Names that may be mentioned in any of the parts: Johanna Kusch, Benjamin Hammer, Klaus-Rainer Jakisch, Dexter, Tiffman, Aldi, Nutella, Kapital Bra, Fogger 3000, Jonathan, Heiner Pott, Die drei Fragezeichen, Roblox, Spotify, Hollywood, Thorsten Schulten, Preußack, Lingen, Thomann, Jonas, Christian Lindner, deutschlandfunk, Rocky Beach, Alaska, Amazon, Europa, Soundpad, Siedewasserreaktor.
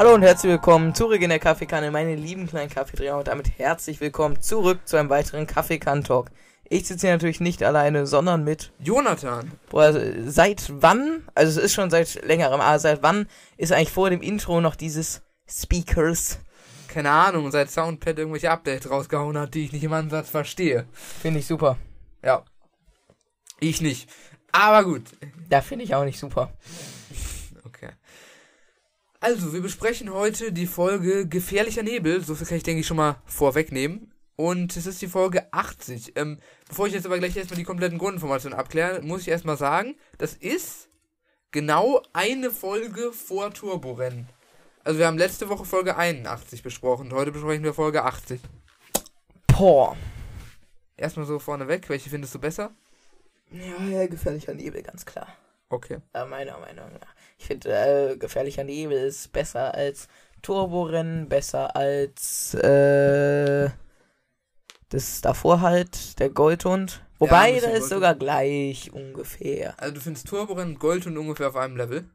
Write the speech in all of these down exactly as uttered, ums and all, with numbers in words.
Hallo und herzlich willkommen zurück in der Kaffeekanne, meine lieben kleinen Kaffeeträger, und damit herzlich willkommen zurück zu einem weiteren Kaffeekann-Talk. Ich sitze hier natürlich nicht alleine, sondern mit Jonathan. Boah, seit wann, also es ist schon seit längerem, aber seit wann ist eigentlich vor dem Intro noch dieses Speakers? Keine Ahnung, seit Soundpad irgendwelche Updates rausgehauen hat, die ich nicht im Ansatz verstehe. Finde ich super. Ja. Ich nicht. Aber gut. Da finde ich auch nicht super. Okay. Also, wir besprechen heute die Folge Gefährlicher Nebel. So viel kann ich, denke ich, schon mal vorwegnehmen. Und es ist die Folge achtzig. Ähm, bevor ich jetzt aber gleich erstmal die kompletten Grundinformationen abkläre, muss ich erstmal sagen, das ist genau eine Folge vor Turborennen. Also wir haben letzte Woche Folge einundachtzig besprochen und heute besprechen wir Folge achtzig. Boah. Erstmal so vorneweg, welche findest du besser? Ja, ja, Gefährlicher Nebel, ganz klar. Okay. Äh, meiner Meinung nach. Ich finde, äh, Gefährlicher Nebel ist besser als Turborennen, besser als, äh... das davor halt, der Goldhund. Wobei, ja, das ist sogar gleich ungefähr. Also du findest Turborennen und Goldhund ungefähr auf einem Level?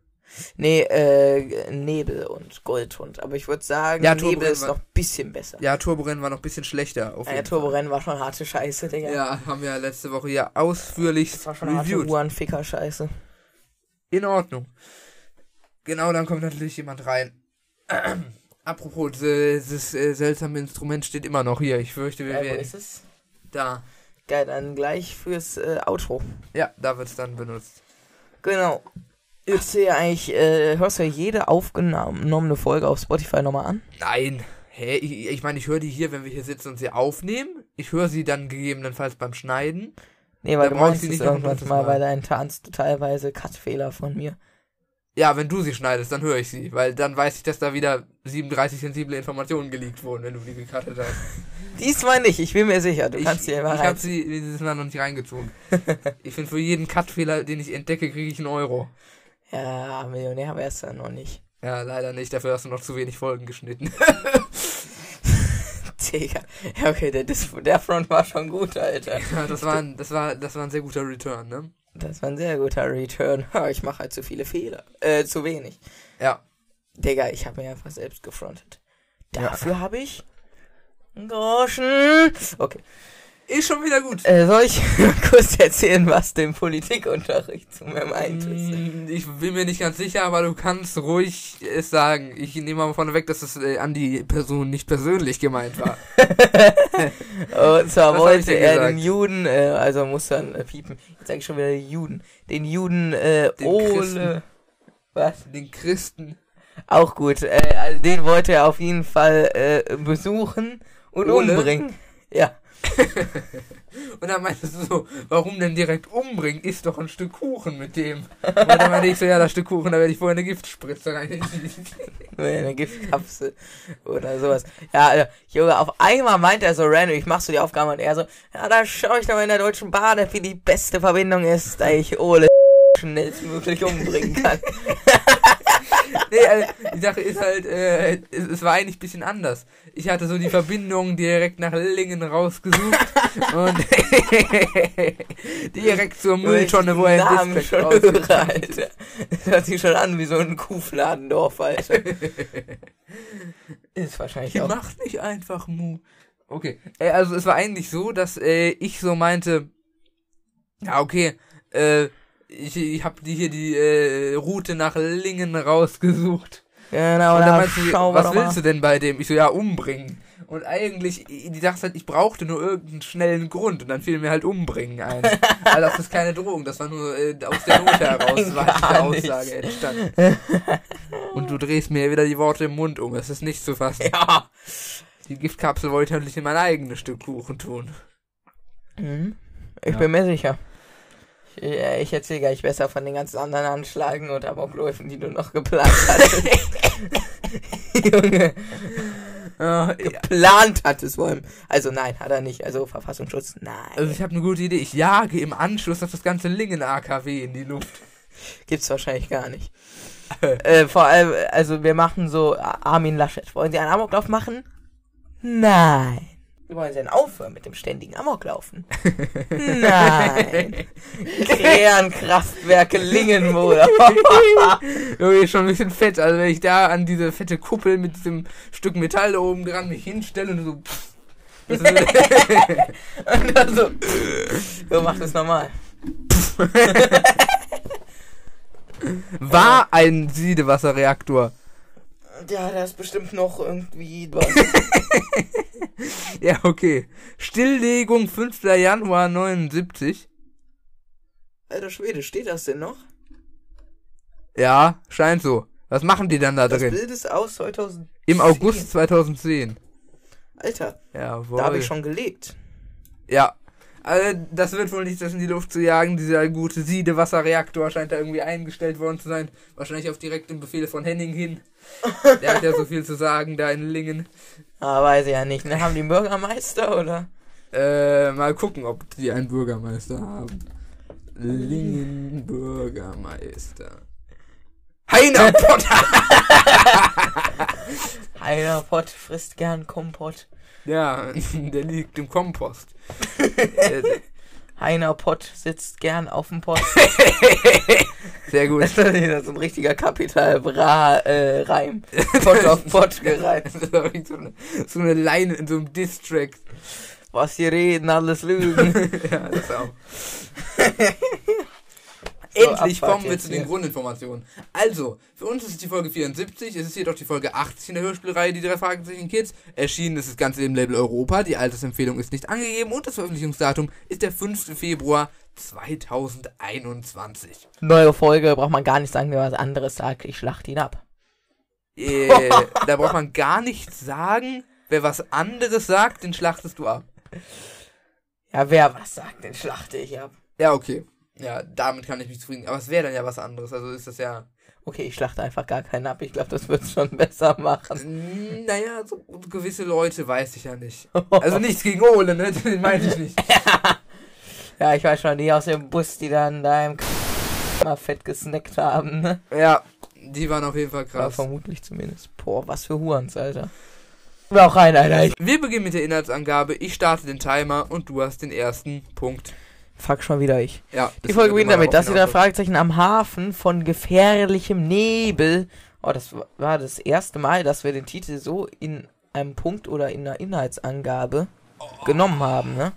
Nee, äh, Nebel und Goldhund. Aber ich würde sagen, ja, Nebel ist noch ein bisschen besser. Ja, Turborennen war noch ein bisschen schlechter. Auf ja, ja Turborennen war schon harte Scheiße, Digga. Ja, haben wir ja letzte Woche hier ausführlich reviewed. Das war schon harte Uhrenficker-Scheiße. In Ordnung. Genau, dann kommt natürlich jemand rein. Apropos, dieses seltsame Instrument steht immer noch hier. Ich fürchte, wir ja, werden... Wo ist es? Da. Geil, dann gleich fürs äh, Outro. Ja, da wird es dann benutzt. Genau. Hörst du ja eigentlich, äh, hörst du ja jede aufgenommene Folge auf Spotify nochmal an? Nein. Hä? Ich, ich meine, ich höre die hier, wenn wir hier sitzen und sie aufnehmen. Ich höre sie dann gegebenenfalls beim Schneiden. Nee, weil da du meinst sie nicht irgendwann mal, mal, weil dann tanzt du teilweise Cut-Fehler von mir. Ja, wenn du sie schneidest, dann höre ich sie, weil dann weiß ich, dass da wieder siebenunddreißig sensible Informationen geleakt wurden, wenn du die gekattet hast. Diesmal nicht, ich bin mir sicher, du ich, kannst sie immer rein. Ich habe sie dieses Mal noch nicht reingezogen. Ich finde, für jeden Cut-Fehler, den ich entdecke, kriege ich einen Euro. Ja, Millionär wärst du ja noch nicht. Ja, leider nicht, dafür hast du noch zu wenig Folgen geschnitten. Digga, ja okay, der, der Front war schon gut, Alter. Ja, das war ein, das war, das war ein sehr guter Return, ne? Das war ein sehr guter Return. Ich mache halt zu viele Fehler. Äh, zu wenig. Ja. Digga, ich habe mich einfach selbst gefrontet. Dafür ja. habe ich einen Groschen. Okay. Ist schon wieder gut. Äh, soll ich kurz erzählen, was dem Politikunterricht zu mir meint ist? Ich bin mir nicht ganz sicher, aber du kannst ruhig es sagen. Ich nehme mal vorneweg, dass es äh, an die Person nicht persönlich gemeint war. Und zwar wollte er den Juden, äh, also muss dann äh, piepen, jetzt sage ich schon wieder den Juden, den Juden äh, den Ole, Christen. Was? Den Christen. Auch gut, äh, also den wollte er auf jeden Fall äh, besuchen und Ole? umbringen. Ja. Und dann meintest du so, warum denn direkt umbringen? Isst doch ein Stück Kuchen mit dem. Und dann meinte ich so, ja, das Stück Kuchen, da werde ich vorher eine Giftspritze reinschießen. Eine Giftkapsel oder sowas. Ja, also, Junge, auf einmal meint er so random, ich mach so die Aufgabe und er so, ja, da schaue ich doch in der Deutschen Bahn, wie die beste Verbindung ist, da ich Ole schnellstmöglich umbringen kann. Nee, also die Sache ist halt, äh, es, es war eigentlich ein bisschen anders. Ich hatte so die Verbindung direkt nach Lingen rausgesucht und direkt zur Mülltonne, wo er einen Dispatch rausgesucht hat. Das hört sich schon an wie so ein Kuhfladendorf, Alter. Ist wahrscheinlich die auch... Die macht nicht einfach Mu. Okay, äh, also es war eigentlich so, dass äh, ich so meinte, ja okay, äh, Ich, ich hab die hier die äh, Route nach Lingen rausgesucht. Genau, und dann meinst du, was willst du denn bei dem? Ich so, ja, umbringen. Und eigentlich, die dachte halt, ich brauchte nur irgendeinen schnellen Grund und dann fiel mir halt umbringen ein. Weil das ist keine Drohung, das war nur äh, aus der Not heraus, war die Aussage entstanden. Und du drehst mir wieder die Worte im Mund um, das ist nicht zu fassen. Ja. Die Giftkapsel wollte ich natürlich in mein eigenes Stück Kuchen tun. Mhm. Ich ja. bin mir sicher. Ich erzähle gleich besser von den ganzen anderen Anschlägen und Amokläufen, die du noch geplant hattest. Junge. Oh, geplant ja. hattest vor allem. Also nein, hat er nicht. Also Verfassungsschutz, nein. Also ich habe eine gute Idee. Ich jage im Anschluss auf das ganze Lingen-A K W in die Luft. Gibt's wahrscheinlich gar nicht. äh, vor allem, also wir machen so Armin Laschet. Wollen Sie einen Amoklauf machen? Nein. Wir wollen dann aufhören mit dem ständigen Amoklaufen. Nein. Kernkraftwerke Lingenmode. Junge, ist schon ein bisschen fett. Also wenn ich da an diese fette Kuppel mit diesem Stück Metall da oben dran mich hinstelle und so... Pff, das und dann so... So macht es normal. War ein Siedewasserreaktor. Ja, da ist bestimmt noch irgendwie... Ja, okay. Stilllegung fünfter Januar neunundsiebzig. Alter Schwede, steht das denn noch? Ja, scheint so. Was machen die dann da das drin? Das Bild ist aus zweitausendzehn. Im August zweitausendzehn. Alter, jawohl. Da habe ich schon gelebt. Ja, also das wird wohl nicht das in die Luft zu jagen. Dieser gute Siedewasserreaktor scheint da irgendwie eingestellt worden zu sein. Wahrscheinlich auf direktem Befehl von Henning hin. Der hat ja so viel zu sagen da in Lingen. Ah, weiß ich ja nicht. Ne? Haben die einen Bürgermeister, oder? Äh, mal gucken, ob die einen Bürgermeister haben. Lingen Bürgermeister. Heiner Pott! Heiner Pott frisst gern Kompott. Ja, der liegt im Kompost. Heiner Pott sitzt gern auf dem Pott. Sehr gut. Das ist ein richtiger Kapital-Bra-Reim. Äh, Pott auf Pott gereimt. so, eine, so eine Line in so einem Diss-Track. Was sie reden, alles lügen. Ja, das auch. So, endlich kommen wir zu den hier. Grundinformationen. Also, für uns ist es die Folge vierundsiebzig, es ist jedoch die Folge achtzig in der Hörspielreihe Die drei Fragezeichen Kids. Erschienen ist das Ganze im Label Europa, die Altersempfehlung ist nicht angegeben und das Veröffentlichungsdatum ist der fünfter Februar zweitausendeinundzwanzig. Neue Folge, braucht man gar nicht sagen, wenn man was anderes sagt, ich schlacht ihn ab. Äh, da braucht man gar nichts sagen, wer was anderes sagt, den schlachtest du ab. Ja, wer was sagt, den schlachte ich ab. Ja, okay. Ja, damit kann ich mich zufrieden. Aber es wäre dann ja was anderes, also ist das ja... Okay, ich schlachte einfach gar keinen ab. Ich glaube, das wird es schon besser machen. Naja, so gewisse Leute weiß ich ja nicht. Also nichts gegen Ole, ne? Den meinte ich nicht. Ja, ich weiß schon, die aus dem Bus, die dann da im K... mal fett gesnackt haben, ne? Ja, die waren auf jeden Fall krass. War vermutlich zumindest. Boah, was für Hurens, Alter. Wir auch rein, Alter. Wir beginnen mit der Inhaltsangabe. Ich starte den Timer und du hast den ersten Punkt. Fuck, schon wieder ich. Ja, die Folge beginnt damit, dass sie da Fragezeichen am Hafen von gefährlichem Nebel. Oh, das war das erste Mal, dass wir den Titel so in einem Punkt oder in einer Inhaltsangabe oh. genommen haben, ne?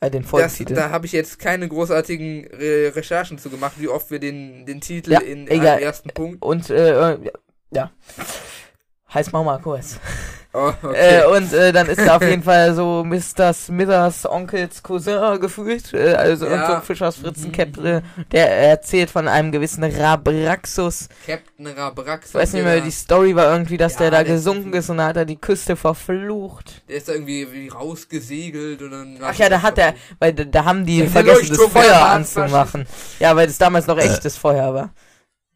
Äh, den Folgetitel. Das, da habe ich jetzt keine großartigen Re- Recherchen zu gemacht, wie oft wir den, den Titel ja, in egal. einem ersten Punkt... Und, äh, ja. Heißt mach mal kurz. Oh, okay. äh, und äh, dann ist da auf jeden Fall so Mister Smithers Onkels Cousin gefühlt, äh, also ja. irgend so ein Fisch aus Fritzen Capri, der erzählt von einem gewissen Rabraxus. Captain Rabraxus. Ich weiß nicht mehr, die Story war irgendwie, dass ja, der da der gesunken ist, ist und da hat er die Küste verflucht. Der ist da irgendwie rausgesegelt und dann... Ach ja, da hat er, weil da, da haben die vergessen, das Feuer anzumachen. Ja, weil das damals noch echtes Feuer war.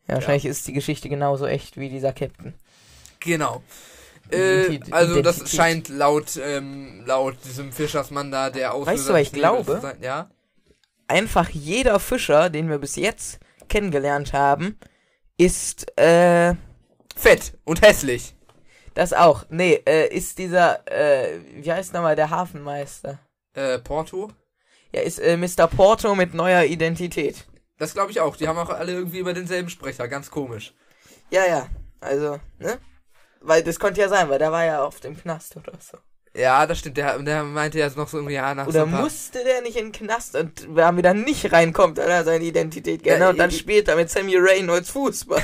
Ja, wahrscheinlich ja. ist die Geschichte genauso echt wie dieser Captain. Genau. Äh, also das scheint laut ähm, laut diesem Fischersmann da der Auslöser. Weißt du, was ich glaube? Sein, ja? Einfach jeder Fischer, den wir bis jetzt kennengelernt haben, ist äh, fett und hässlich. Das auch. Nee, äh, ist dieser, äh, wie heißt nochmal der Hafenmeister? Äh, Porto? Ja, ist äh, Mister Porto mit neuer Identität. Das glaube ich auch. Die haben auch alle irgendwie über denselben Sprecher. Ganz komisch. Ja, ja. Also, ne? Weil das konnte ja sein, weil der war ja oft im Knast oder so. Ja, das stimmt. Der, der meinte ja noch so irgendwie ja, nach Oder so musste der nicht in den Knast und wenn er dann nicht reinkommt, hat er seine Identität geändert ja, und dann spielt er mit Sammy Reynolds Fußball.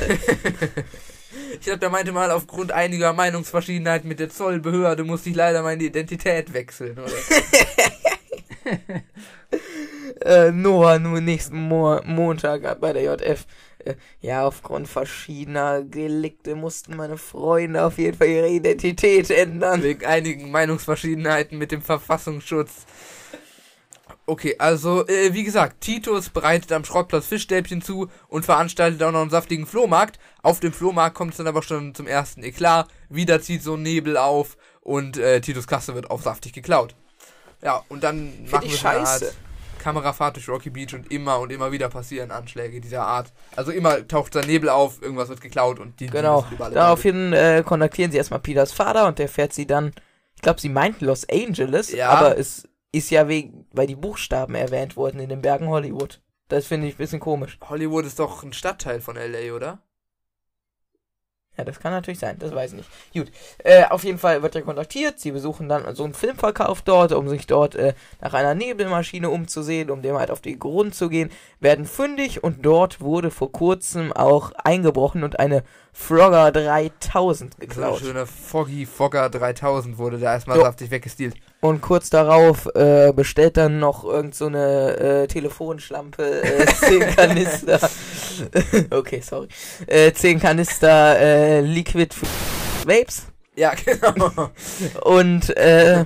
Ich glaube, der meinte mal, aufgrund einiger Meinungsverschiedenheiten mit der Zollbehörde musste ich leider meine Identität wechseln, oder? äh, Noah nur nächsten Mo- Montag bei der J F. Ja, aufgrund verschiedener Delikte mussten meine Freunde auf jeden Fall ihre Identität ändern. Wegen einigen Meinungsverschiedenheiten mit dem Verfassungsschutz. Okay, also, äh, wie gesagt, Titus bereitet am Schrottplatz Fischstäbchen zu und veranstaltet auch noch einen saftigen Flohmarkt. Auf dem Flohmarkt kommt es dann aber schon zum ersten Eklat. Wieder zieht so ein Nebel auf und äh, Titus Kasse wird auch saftig geklaut. Ja, und dann Find machen wir Scheiße. Eine Art Kamerafahrt durch Rocky Beach und immer und immer wieder passieren Anschläge dieser Art. Also immer taucht der Nebel auf, irgendwas wird geklaut und die... Genau, daraufhin äh, kontaktieren sie erstmal Peters Vater und der fährt sie dann Ich glaube, sie meinten Los Angeles, ja. aber es ist ja wegen, weil die Buchstaben erwähnt wurden in den Bergen Hollywood. Das finde ich ein bisschen komisch. Hollywood ist doch ein Stadtteil von L A, oder? Ja, das kann natürlich sein, das weiß ich nicht. Gut, äh, auf jeden Fall wird er kontaktiert, sie besuchen dann so einen Filmverkauf dort, um sich dort äh, nach einer Nebelmaschine umzusehen, um dem halt auf den Grund zu gehen, werden fündig und dort wurde vor kurzem auch eingebrochen und eine Fogger dreitausend geklaut. So eine schöne Foggy Fogger dreitausend wurde da erstmal so saftig weggestealt. Und kurz darauf äh, bestellt dann noch irgend so eine äh, Telefonschlampe äh, zehn Kanister. okay, sorry. Äh, zehn Kanister äh, Liquid F- Vapes. Ja, genau. Und äh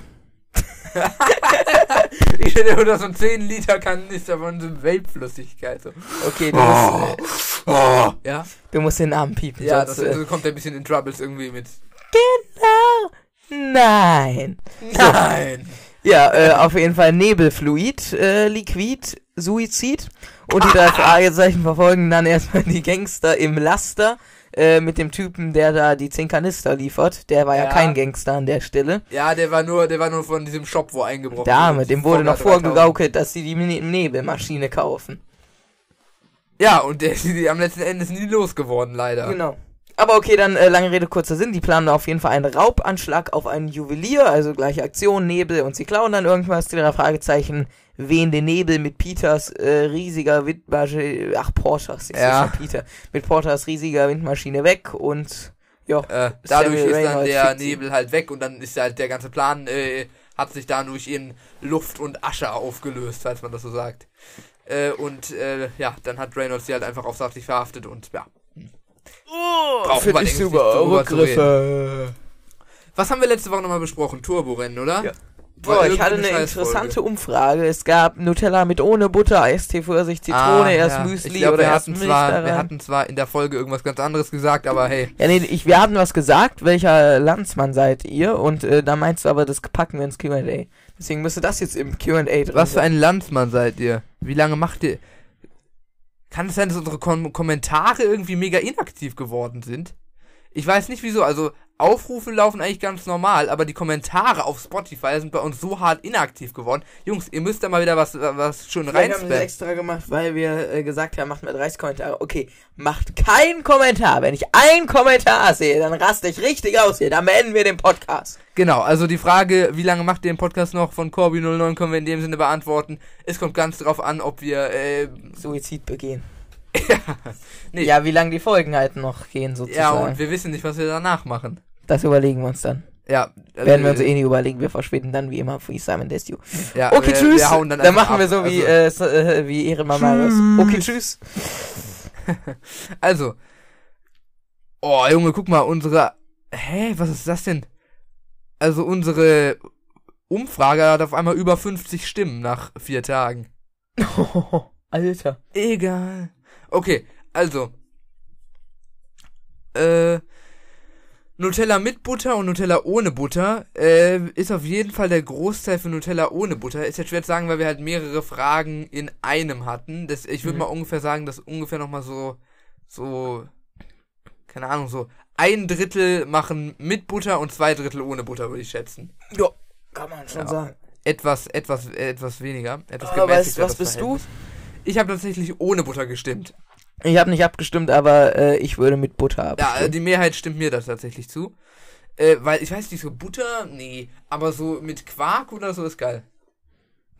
ich stelle mir so einen zehn Liter Kanister von so Vape-Flüssigkeit. So. Okay, du oh, musst, äh, oh. ja? du musst den Namen piepen. Ja, sonst, das also kommt ein bisschen in Troubles irgendwie mit. Genau. Nein. Nein. So. Ja, äh, auf jeden Fall Nebelfluid, äh, Liquid, Suizid. Und die drei Fragezeichen verfolgen dann erstmal die Gangster im Laster. Äh, mit dem Typen, der da die zehn Kanister liefert. Der war ja, ja kein Gangster an der Stelle. Ja, der war nur der war nur von diesem Shop, wo eingebrochen wurde. Damit, dem wurde noch vorgegaukelt, dass sie die Nebelmaschine kaufen. Ja, und der ist am letzten Endes nie losgeworden, leider. Genau. Aber okay, dann äh, lange Rede, kurzer Sinn. Die planen auf jeden Fall einen Raubanschlag auf einen Juwelier, also gleiche Aktion, Nebel und sie klauen dann irgendwas. Die drei Fragezeichen wehen den Nebel mit Peters äh, riesiger Windmaschine, ach Porters, ich ja. sag schon Peter, mit Porters riesiger Windmaschine weg und ja. Äh, dadurch Samuel ist Rainhold dann der Nebel halt weg und dann ist halt der ganze Plan, äh, hat sich dadurch in Luft und Asche aufgelöst, falls man das so sagt. Äh, und äh, ja, dann hat Reynolds sie halt einfach aufsaftig verhaftet und ja. Oh, finde ich super. Rückgriffe. Was haben wir letzte Woche nochmal besprochen? Turborennen, oder? Ja. Boah, ich hatte eine interessante Umfrage. Es gab Nutella mit ohne Butter, Eistee für sich, Zitrone, ah, erst ja. Müsli glaub, oder erst Milch zwar, daran. Wir hatten zwar in der Folge irgendwas ganz anderes gesagt, aber hey. Ja, nee, ich, wir hatten was gesagt, welcher Landsmann seid ihr? Und äh, da meinst du aber, das packen wir ins Q und A. Deswegen müsste das jetzt im Q und A drin sein. Was für ein Landsmann seid ihr? Wie lange macht ihr... Kann es sein, dass unsere Kom- Kommentare irgendwie mega inaktiv geworden sind? Ich weiß nicht wieso, also Aufrufe laufen eigentlich ganz normal, aber die Kommentare auf Spotify sind bei uns so hart inaktiv geworden. Jungs, ihr müsst da mal wieder was, was schön rein. Wir haben das extra gemacht, weil wir äh, gesagt haben, macht mal dreißig Kommentare. Okay, macht keinen Kommentar. Wenn ich einen Kommentar sehe, dann raste ich richtig aus hier. Dann beenden wir den Podcast. Genau, also die Frage, wie lange macht ihr den Podcast noch von Corby null neun, können wir in dem Sinne beantworten. Es kommt ganz drauf an, ob wir äh, Suizid begehen. ja, nee. ja, wie lange die Folgen halt noch gehen sozusagen. Ja, und wir wissen nicht, was wir danach machen. Das überlegen wir uns dann. Ja. Also werden wir uns eh nicht überlegen, wir verschwinden dann wie immer wie Simon Desue. Ja, okay, wir, tschüss. Wir hauen dann, dann machen ab. Wir so wie, also, äh, wie Ehrenmann Marius. Okay, tschüss. also. Oh, Junge, guck mal, unsere... Hä, was ist das denn? Also unsere Umfrage hat auf einmal über fünfzig Stimmen nach vier Tagen. Oh, Alter. Egal. Okay, also. Äh... Nutella mit Butter und Nutella ohne Butter äh, ist auf jeden Fall der Großteil für Nutella ohne Butter. Ist jetzt schwer zu sagen, weil wir halt mehrere Fragen in einem hatten. Das, ich würde mhm. mal ungefähr sagen, dass ungefähr nochmal so, so, keine Ahnung, so ein Drittel machen mit Butter und zwei Drittel ohne Butter, würde ich schätzen. Ja, kann man schon ja, sagen. Etwas, etwas, etwas weniger. Etwas aber weißt du, was bist du? Ich habe tatsächlich ohne Butter gestimmt. Ich habe nicht abgestimmt, aber äh, ich würde mit Butter abstimmen. Ja, also die Mehrheit stimmt mir das tatsächlich zu. Äh, weil, ich weiß nicht, so Butter, nee. Aber so mit Quark oder so ist geil.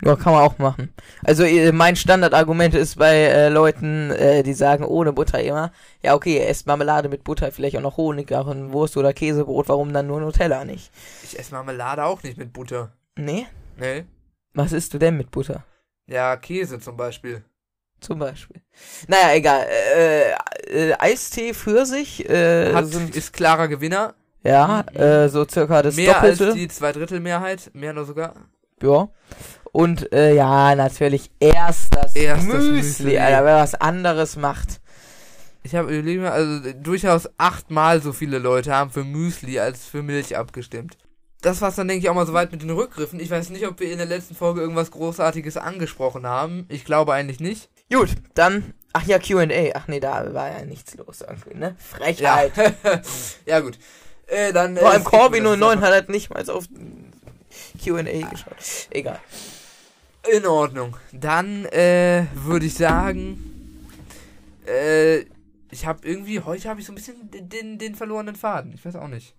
Ja, kann man auch machen. Also äh, mein Standardargument ist bei äh, Leuten, äh, die sagen ohne Butter immer, ja okay, esst Marmelade mit Butter, vielleicht auch noch Honig, auch ein Wurst oder Käsebrot, warum dann nur Nutella nicht? Ich esse Marmelade auch nicht mit Butter. Nee? Nee. Was isst du denn mit Butter? Ja, Käse zum Beispiel. Zum Beispiel. Naja, egal. Äh, äh, Eistee für sich. Äh, Hat, sind, ist klarer Gewinner. Ja, äh, so circa das mehr Doppelte. Mehr als die Zweidrittelmehrheit. Mehr noch sogar. Ja. Und äh, ja, natürlich erst das erst Müsli. Das Müsli. Alter, wer was anderes macht. Ich habe überlegt, also durchaus achtmal so viele Leute haben für Müsli als für Milch abgestimmt. Das war's dann, denke ich, auch mal soweit mit den Rückgriffen. Ich weiß nicht, ob wir in der letzten Folge irgendwas Großartiges angesprochen haben. Ich glaube eigentlich nicht. Gut, dann, ach ja, Q und A, ach nee, da war ja nichts los irgendwie, ne? Frechheit. Ja, ja gut. Äh, dann, Vor allem Corby null neun hat halt nicht mal auf Q und A geschaut. Egal. In Ordnung. Dann äh, würde ich sagen, äh, ich habe irgendwie, heute habe ich so ein bisschen den, den verlorenen Faden. Ich weiß auch nicht.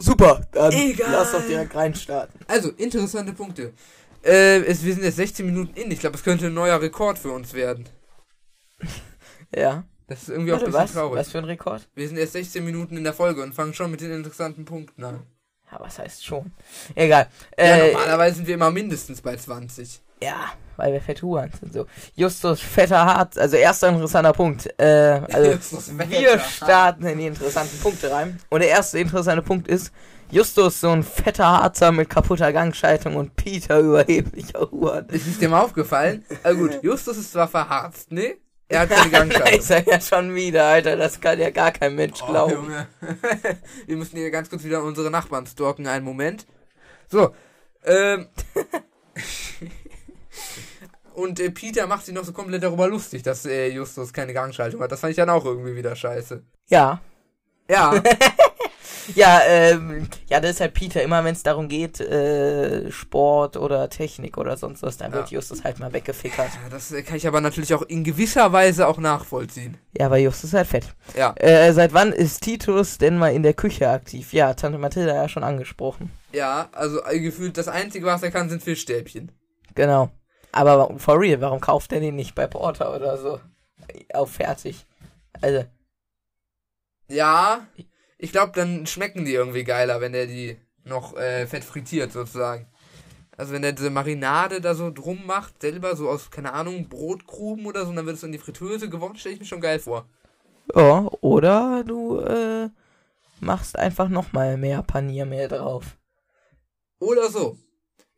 Super, dann Egal. lass doch direkt reinstarten. Also, interessante Punkte. Äh, es, wir sind jetzt sechzehn Minuten in. Ich glaube, es könnte ein neuer Rekord für uns werden. Ja. Das ist irgendwie Warte, auch ein bisschen was? traurig. Was für ein Rekord? Wir sind erst sechzehn Minuten in der Folge und fangen schon mit den interessanten Punkten an. Ja, was heißt schon? Egal. Äh, ja, normalerweise sind wir immer mindestens bei zwanzig. Ja, weil wir Fetthuren sind so. Justus fetter Harz, also erster interessanter Punkt. Äh, also wir starten in die interessanten Punkte rein. Und der erste interessante Punkt ist, Justus, so ein fetter Harzer mit kaputter Gangschaltung und Peter überheblicher Huren. Ist es dir mal aufgefallen? Ah, gut, Justus ist zwar verharzt, ne? Er hat keine Gangschaltung. Nein, ist er ja schon wieder, Alter. Das kann ja gar kein Mensch oh, glauben. Junge. Wir müssen hier ganz kurz wieder unsere Nachbarn stalken. Einen Moment. So. Ähm. Und äh, Peter macht sich noch so komplett darüber lustig, dass äh, Justus keine Gangschaltung hat. Das fand ich dann auch irgendwie wieder scheiße. Ja. Ja. Ja, ähm, ja, das ist halt Peter. Immer wenn es darum geht, äh, Sport oder Technik oder sonst was, dann ja. wird Justus halt mal weggefickert. Ja, das kann ich aber natürlich auch in gewisser Weise auch nachvollziehen. Ja, weil Justus ist halt fett. Ja. Äh, seit wann ist Titus denn mal in der Küche aktiv? Ja, Tante Mathilda ja schon angesprochen. Ja, also äh, gefühlt das Einzige, was er kann, sind Fischstäbchen. Genau. Aber for real, warum kauft er den nicht bei Porter oder so? Auf fertig. Also. Ja. Ich glaube, dann schmecken die irgendwie geiler, wenn der die noch äh, fett frittiert sozusagen. Also wenn der diese Marinade da so drum macht, selber so aus, keine Ahnung, Brotkrumen oder so, und dann wird es in die Fritteuse geworfen, stelle ich mir schon geil vor. Ja, oder du äh, machst einfach nochmal mehr Paniermehl drauf. Oder so.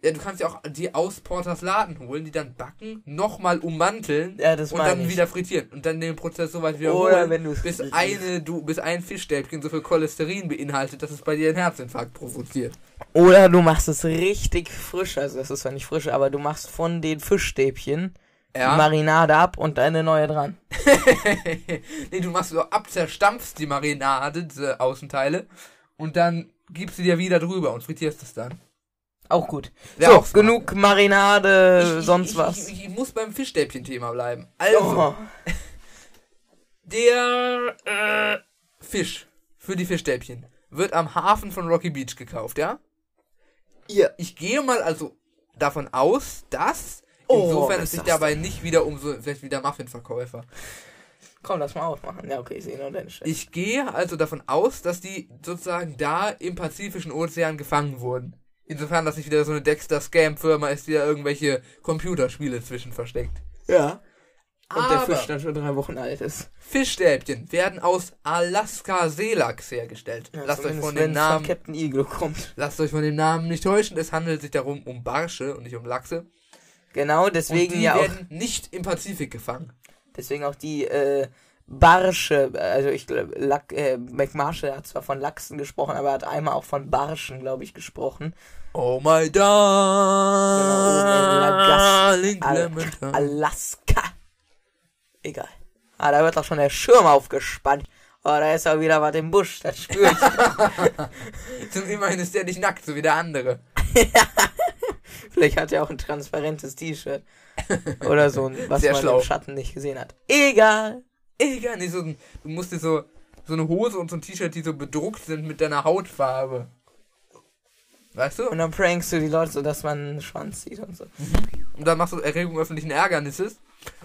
Ja, du kannst ja auch die aus Porters Laden holen, die dann backen, nochmal ummanteln ja, das und dann ich. wieder frittieren. Und dann den Prozess so weit wiederholen, wenn bis, eine, du, bis ein Fischstäbchen so viel Cholesterin beinhaltet, dass es bei dir einen Herzinfarkt provoziert. Oder du machst es richtig frisch, also das ist zwar nicht frisch, aber du machst von den Fischstäbchen ja. die Marinade ab und eine neue dran. Nee, du machst so ab, zerstampfst die Marinade, diese Außenteile, und dann gibst du dir wieder drüber und frittierst es dann. Auch gut. Wär so, auch genug Marinade, ich, ich, sonst ich, was. Ich, ich, ich muss beim Fischstäbchen-Thema bleiben. Also, oh. der äh, Fisch für die Fischstäbchen wird am Hafen von Rocky Beach gekauft, ja? Ja. Ich gehe mal also davon aus, dass oh, insofern es sich dabei denn? nicht wieder um so, vielleicht wieder Muffinverkäufer. Komm, lass mal aufmachen. Ja, okay, ich sehe nur deine Stelle. Ich gehe also davon aus, dass die sozusagen da im Pazifischen Ozean gefangen wurden. Insofern, dass nicht wieder so eine Dexter-Scam-Firma ist, die da irgendwelche Computerspiele zwischen versteckt. Ja. Und aber der Fisch dann schon drei Wochen alt ist. Fischstäbchen werden aus Alaska Seelachs hergestellt. Ja, lasst euch von dem Namen von Captain Iglo kommt. Lasst euch von dem Namen nicht täuschen. Es handelt sich darum um Barsche und nicht um Lachse. Genau, deswegen und die ja auch werden nicht im Pazifik gefangen. Deswegen auch die äh, Barsche. Also ich glaube, äh, McMarshall hat zwar von Lachsen gesprochen, aber er hat einmal auch von Barschen, glaube ich, gesprochen. Oh my darling, genau, Alaska. Al- Alaska. Egal. Ah, da wird doch schon der Schirm aufgespannt. Oh, da ist auch wieder was im Busch, das spüre ich. Zum Immerhin ist der nicht nackt, so wie der andere. Ja. Vielleicht hat er auch ein transparentes T-Shirt. Oder so, was Sehr man schlau. im Schatten nicht gesehen hat. Egal. Egal, nee, so ein, du musst dir so, so eine Hose und so ein T-Shirt, die so bedruckt sind mit deiner Hautfarbe. Weißt du? Und dann prankst du die Leute so, dass man einen Schwanz sieht und so. Und dann machst du Erregung öffentlichen Ärgernisses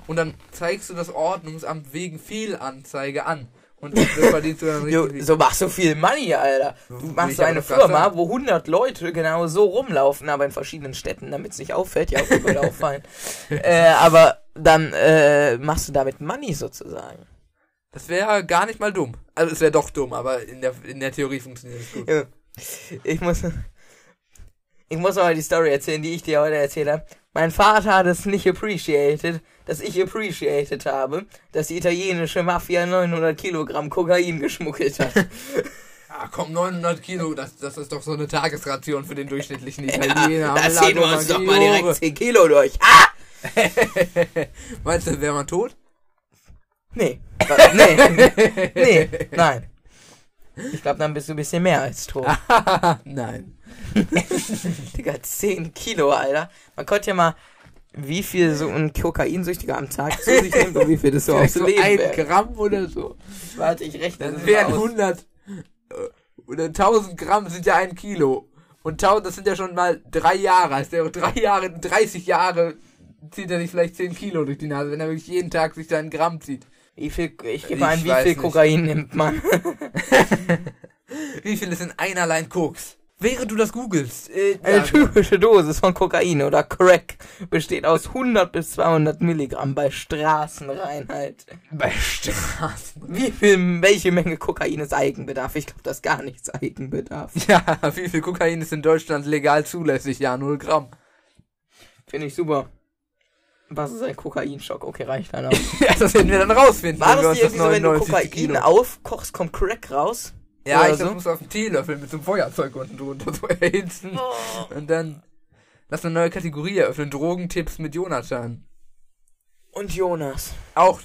und dann zeigst du das Ordnungsamt wegen Fehlanzeige an. Und dann verdienst du dann richtig. So machst du viel Money, Alter. Du machst so eine Firma, wo hundert Leute genau so rumlaufen, aber in verschiedenen Städten, damit es nicht auffällt. Ja, auch würde auffallen. äh, aber dann äh, machst du damit Money sozusagen. Das wäre gar nicht mal dumm. Also es wäre doch dumm, aber in der, in der Theorie funktioniert es gut. Ja. Ich muss... Ich muss mal die Story erzählen, die ich dir heute erzählt habe. Mein Vater hat es nicht appreciated, dass ich appreciated habe, dass die italienische Mafia neunhundert Kilogramm Kokain geschmuggelt hat. Ja, komm, neunhundert Kilo, das, das ist doch so eine Tagesration für den durchschnittlichen Italiener. Ja, da ziehen wir uns doch mal direkt zehn Kilo durch. Ah! Meinst du, wäre man tot? Nee. Nee. Nee. Nein. Ich glaube, dann bist du ein bisschen mehr als tot. Nein. Digga, zehn Kilo, Alter. Man konnte ja mal, wie viel so ein Kokainsüchtiger am Tag zu sich nimmt und wie viel das so aufs Leben ein wäre. Gramm oder so. Warte, ich rechne das. Das wären hundert oder tausend Gramm sind ja ein Kilo. Und tausend, das sind ja schon mal drei Jahre. Also der drei Jahre, dreißig Jahre zieht er sich vielleicht zehn Kilo durch die Nase, wenn er wirklich jeden Tag sich da einen Gramm zieht. Wie viel, ich gebe ein, wie viel nicht. Kokain nimmt man? Wie viel ist in einer Line Koks? Während du das googelst. Äh, Eine typische Dosis von Kokain oder Crack besteht aus hundert bis zweihundert Milligramm bei Straßenreinheit. Bei Straßen. Wie viel, welche Menge Kokain ist Eigenbedarf? Ich glaube, das ist gar nichts Eigenbedarf. Ja, wie viel Kokain ist in Deutschland legal zulässig? Ja, null Gramm. Finde ich super. Was ist ein Kokainschock? Okay, reicht dann auch. Ja, das werden wir dann rausfinden. War das irgendwie so, wenn du Kokain aufkochst, kommt Crack raus? Ja, oder ich so? Muss auf den Teelöffel mit so einem Feuerzeug unten drunter so erhitzen. Oh. Und dann lass eine neue Kategorie eröffnen. Drogentipps mit Jonathan. Und Jonas. Auch.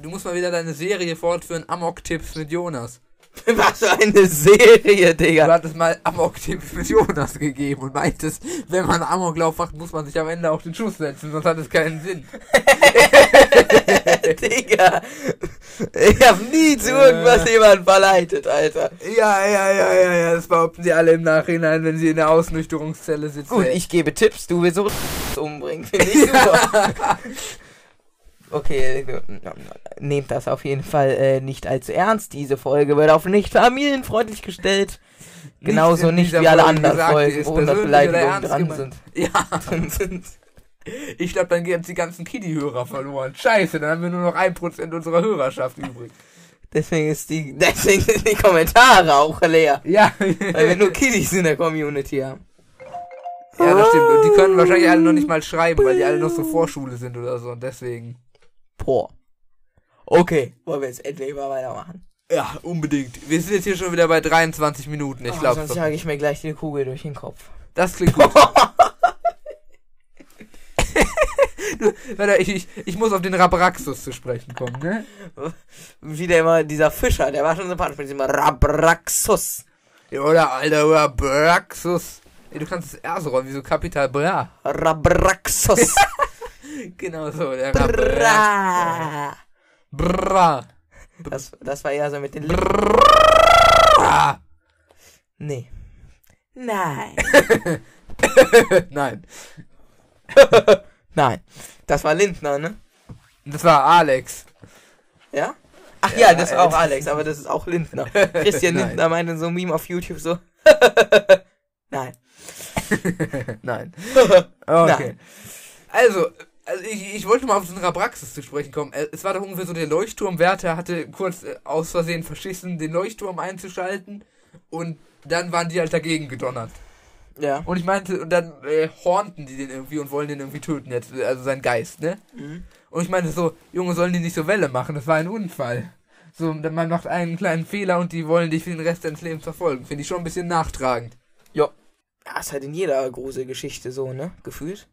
Du musst mal wieder deine Serie fortführen. Amok-Tipps mit Jonas. Was für eine Serie, Digga. Du hattest mal Amok-Tipps mit Jonas gegeben und meintest, wenn man Amoklauf macht, muss man sich am Ende auf den Schuss setzen, sonst hat es keinen Sinn. Digga. Ich hab nie zu irgendwas äh. jemanden verleitet, Alter. Ja, ja, ja, ja, ja, das behaupten sie alle im Nachhinein, wenn sie in der Ausnüchterungszelle sitzen. Gut, ich gebe Tipps, du willst so umbringen, finde ich super. Okay, nehmt das auf jeden Fall äh, nicht allzu ernst. Diese Folge wird auf nicht familienfreundlich gestellt. Genauso nicht, nicht wie alle anderen Folgen, wo das Beleidigungen dran sind. Ja, drin sind. Ich glaube, dann gehen jetzt die ganzen Kiddie-Hörer verloren. Scheiße, dann haben wir nur noch ein Prozent unserer Hörerschaft übrig. Deswegen ist die, deswegen sind die Kommentare auch leer. Ja. Weil wir nur Kiddies in der Community haben. Ja, das stimmt. Und die können wahrscheinlich alle noch nicht mal schreiben, weil die alle noch so Vorschule sind oder so. Und deswegen... Boah. Okay, wollen wir jetzt endlich mal weitermachen? Ja, unbedingt. Wir sind jetzt hier schon wieder bei dreiundzwanzig Minuten, ich oh, glaube. Sonst jage ich mir gleich die Kugel durch den Kopf. Das klingt gut. du, warte, ich, ich, ich muss auf den Rabraxus zu sprechen kommen, ne? Wie der immer, dieser Fischer, der war schon sympathisch mit diesem Rabraxus. Ja, oder, alter, Rabraxus. Ey, du kannst das R so rollen, wie so Kapital Bra. Rabraxus. Genau so, der Bra. Bra. Das, das war eher so mit den Lippen. Bra. Nee. Nein. Nein. Nein. Das war Lindner, ne? Das war Alex. Ja? Ach ja, ja das war auch Alex, aber das ist auch Lindner. Christian Lindner meinte in so einem Meme auf YouTube so. Nein. Nein. Okay. Nein. Also, also ich, ich wollte mal auf den Rabraxis zu sprechen kommen. Es war doch ungefähr so, der Leuchtturmwärter hatte kurz äh, aus Versehen verschissen, den Leuchtturm einzuschalten und dann waren die halt dagegen gedonnert. Ja. Und ich meinte, und dann äh, hornten die den irgendwie und wollen den irgendwie töten jetzt, also sein Geist, ne? Mhm. Und ich meinte so, Junge, sollen die nicht so Welle machen, das war ein Unfall. So, man macht einen kleinen Fehler und die wollen dich für den Rest deines Lebens verfolgen. Finde ich schon ein bisschen nachtragend. Ja. Das ist halt in jeder großen Geschichte so, ne? Gefühlt.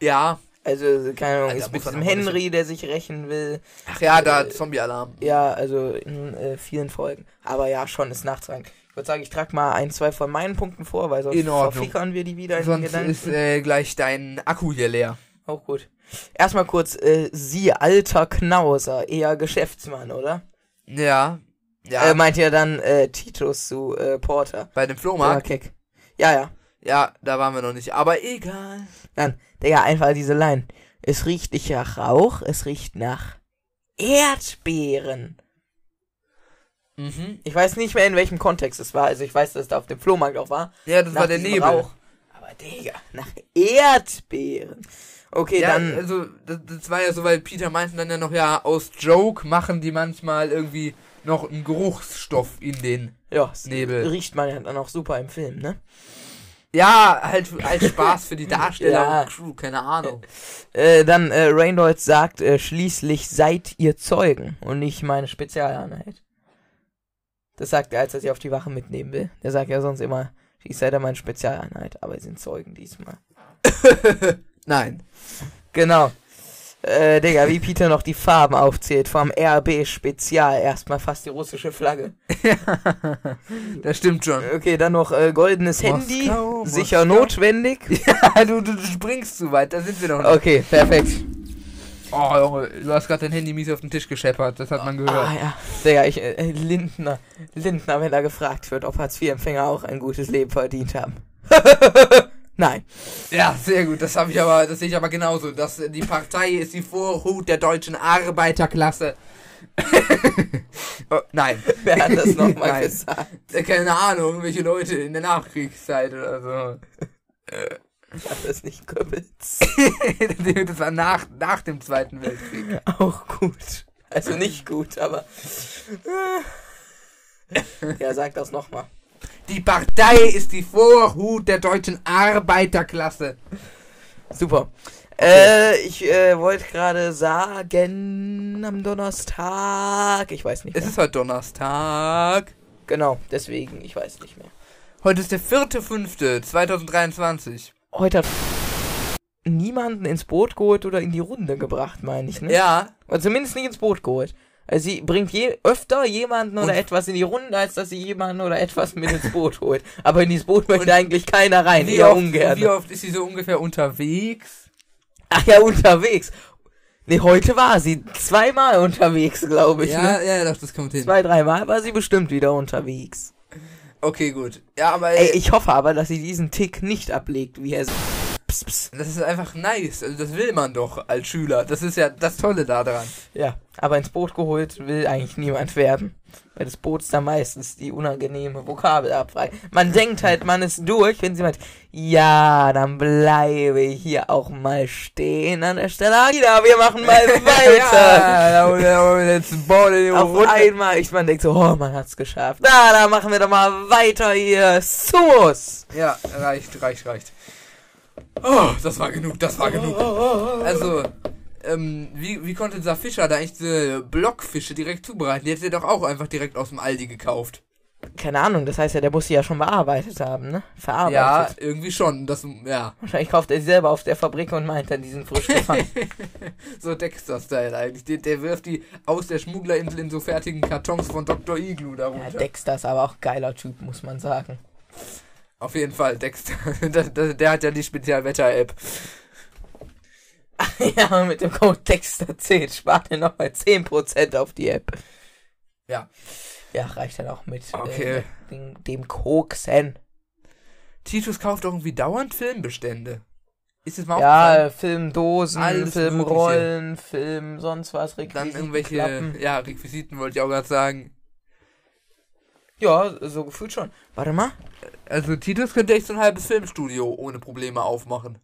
Ja. Also, keine Ahnung, ist mit diesem Henry, der sich rächen will. Ach ja, da äh, Zombie-Alarm. Ja, also in äh, vielen Folgen. Aber ja, schon, ist nachtragend. Ich würde sagen, ich trage mal ein, zwei von meinen Punkten vor, weil sonst verfickern wir die wieder in den Gedanken. Sonst ist äh, gleich dein Akku hier leer. Auch gut. Erstmal kurz, äh, Sie, alter Knauser, eher Geschäftsmann, oder? Ja. Ja. Äh, meint ihr dann äh, Titus zu äh, Porter? Bei dem Flohmarkt? Ja, ja, ja. Ja, da waren wir noch nicht, aber egal. Nein, Digga, einfach diese Line. Es riecht nicht nach Rauch, es riecht nach Erdbeeren. Mhm. Ich weiß nicht mehr, in welchem Kontext es war. Also ich weiß, dass es da auf dem Flohmarkt auch war. Ja, das nach war der Nebel. Rauch. Aber Digga, nach Erdbeeren. Okay, ja, dann... also das, das war ja so, weil Peter meinte dann ja noch, ja, aus Joke machen die manchmal irgendwie noch einen Geruchsstoff in den ja, Nebel. Riecht man ja dann auch super im Film, ne? Ja, halt als Spaß für die Darsteller ja. Und Crew, keine Ahnung. Äh, dann, äh, Reynolds sagt, äh, schließlich seid ihr Zeugen und nicht meine Spezialeinheit. Das sagt er, als er sie auf die Wache mitnehmen will. Der sagt ja sonst immer, ich sei da meine Spezialeinheit, aber sie sind Zeugen diesmal. Nein. Genau. Äh, Digga, wie Peter noch die Farben aufzählt. Vom R B-Spezial erstmal fast die russische Flagge. Das stimmt schon. Okay, dann noch äh, goldenes Moskau, Handy. Sicher Moskau. Notwendig. Ja, du, du springst zu weit, da sind wir doch nicht. Okay, perfekt. Oh, Junge, du hast gerade dein Handy mies auf den Tisch gescheppert, das hat man gehört. Ah, ja. Digga, ich, äh, Lindner, Lindner, wenn er gefragt wird, ob Hartz-vier-Empfänger auch ein gutes Leben verdient haben. Nein. Ja, sehr gut, das habe ich aber, das sehe ich aber genauso. Das, die Partei ist die Vorhut der deutschen Arbeiterklasse. Oh, nein. Wer hat das nochmal gesagt? Keine Ahnung, welche Leute in der Nachkriegszeit oder so. War das nicht Goebbels? Das war nach, nach dem Zweiten Weltkrieg. Auch gut. Also nicht gut, aber... Ja, sag das nochmal. Die Partei ist die Vorhut der deutschen Arbeiterklasse. Super. Äh, ich äh, wollte gerade sagen, am Donnerstag... Ich weiß nicht mehr. Es ist heute Donnerstag. Genau, deswegen, ich weiß nicht mehr. Heute ist der vierter fünfter zweitausenddreiundzwanzig. Heute hat niemanden ins Boot geholt oder in die Runde gebracht, meine ich, ne? Ja. Oder zumindest nicht ins Boot geholt. Also sie bringt je öfter jemanden oder und etwas in die Runde, als dass sie jemanden oder etwas mit ins Boot holt. Aber in dieses Boot möchte eigentlich keiner rein, wie eher oft, ungern. Wie oft ist sie so ungefähr unterwegs? Ach ja, unterwegs. Ne, heute war sie zweimal unterwegs, glaube ich, ja, ne? Ja, doch, das kommt hin. Zwei, dreimal war sie bestimmt wieder unterwegs. Okay, gut. Ja, aber ey, ich hoffe aber, dass sie diesen Tick nicht ablegt, wie er so. Pss, pss. Das ist einfach nice. Also das will man doch als Schüler. Das ist ja das Tolle daran. Ja, aber ins Boot geholt will eigentlich niemand werden. Weil das Boot ist da meistens die unangenehme Vokabel abfrei. Man denkt halt, man ist durch, wenn sie meint, ja, dann bleibe ich hier auch mal stehen an der Stelle. Wieder, wir machen mal weiter. Ja, jetzt Ball in die Auf Runde. Einmal, ich man denkt so, oh, man hat's geschafft. Na, da machen wir doch mal weiter hier. Sumos. Ja, reicht, reicht, reicht. Oh, das war genug, das war genug. Also, ähm, wie, wie konnte dieser Fischer da eigentlich diese Blockfische direkt zubereiten? Die hätte er doch auch einfach direkt aus dem Aldi gekauft. Keine Ahnung, das heißt ja, der muss sie ja schon bearbeitet haben, ne? Verarbeitet. Ja, irgendwie schon, das, ja. Wahrscheinlich kauft er sie selber auf der Fabrik und meint dann, die sind frisch gefangen. So Dexter-Style eigentlich. Der, der wirft die aus der Schmugglerinsel in so fertigen Kartons von Doktor Igloo darunter. Ja, Dexter ist aber auch geiler Typ, muss man sagen. Auf jeden Fall, Dexter, der, der hat ja die Spezialwetter-App. Ja, mit dem Code Dexter zehn spart ihr nochmal zehn Prozent auf die App. Ja. Ja, reicht dann auch mit okay. äh, dem, dem Koksen. Titus kauft irgendwie dauernd Filmbestände. Ist es mal ja, auch Filmdosen, alles Filmrollen, mögliche. Film, sonst was, Requisiten. Dann irgendwelche, Klappen. Ja, Requisiten wollte ich auch gerade sagen. Ja, so gefühlt schon. Warte mal. Also Titus könnte echt so ein halbes Filmstudio ohne Probleme aufmachen.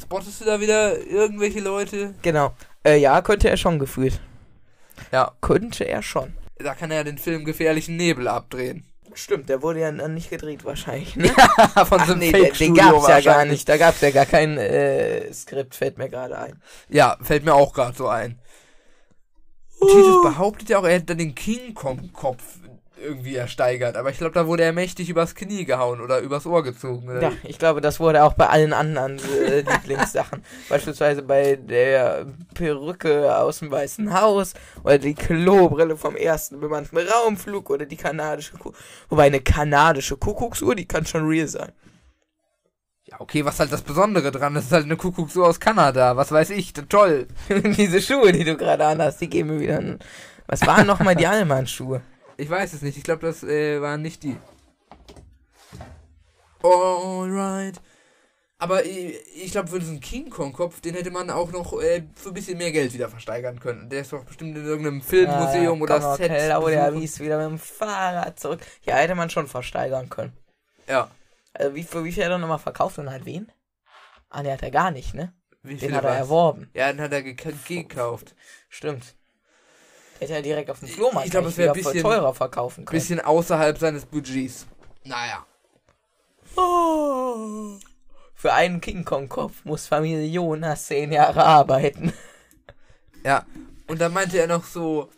Spottest du da wieder irgendwelche Leute? Genau. Äh, ja, könnte er schon gefühlt. Ja. Könnte er schon. Da kann er ja den Film Gefährlichen Nebel abdrehen. Stimmt, der wurde ja nicht gedreht wahrscheinlich, ne? Ja, von Ach so einem nee, Fake-Studio den gab's ja gar nicht. Da gab's ja gar kein äh, Skript, fällt mir gerade ein. Ja, fällt mir auch gerade so ein. Jesus behauptet ja auch, er hätte dann den King-Kong-Kopf irgendwie ersteigert. Aber ich glaube, da wurde er mächtig übers Knie gehauen oder übers Ohr gezogen. Oder? Ja, ich glaube, das wurde auch bei allen anderen äh, Lieblingssachen. Beispielsweise bei der Perücke aus dem Weißen Haus oder die Klobrille vom ersten bemannten Raumflug oder die kanadische Kuh. Wobei eine kanadische Kuckucksuhr, die kann schon real sein. Ja, okay, was ist halt das Besondere dran? Das ist halt eine Kuckucksuhr aus Kanada, was weiß ich, toll. Diese Schuhe, die du gerade an hast, die geben mir wieder einen... Was waren nochmal die Allmann-Schuhe? Ich weiß es nicht, ich glaube, das äh, waren nicht die. Alright. Aber äh, ich glaube, für diesen King-Kong-Kopf, den hätte man auch noch äh, für ein bisschen mehr Geld wieder versteigern können. Der ist doch bestimmt in irgendeinem Filmmuseum ja, oder Set. Oder der wies wieder mit dem Fahrrad zurück. Ja, hätte man schon versteigern können. Ja. Also wie, für wie viel hat er nochmal verkauft und halt wen? Ah, ne, hat er gar nicht, ne? Wie den hat er war's? Erworben. Ja, den hat er gek- gekauft. Stimmt. Hätte er direkt auf den Flohmarkt ich glaub, das wäre ein bisschen teurer verkaufen können. Bisschen außerhalb seines Budgets. Naja. Oh. Für einen King Kong-Kopf muss Familie Jonas zehn Jahre arbeiten. Ja, und dann meinte er noch so...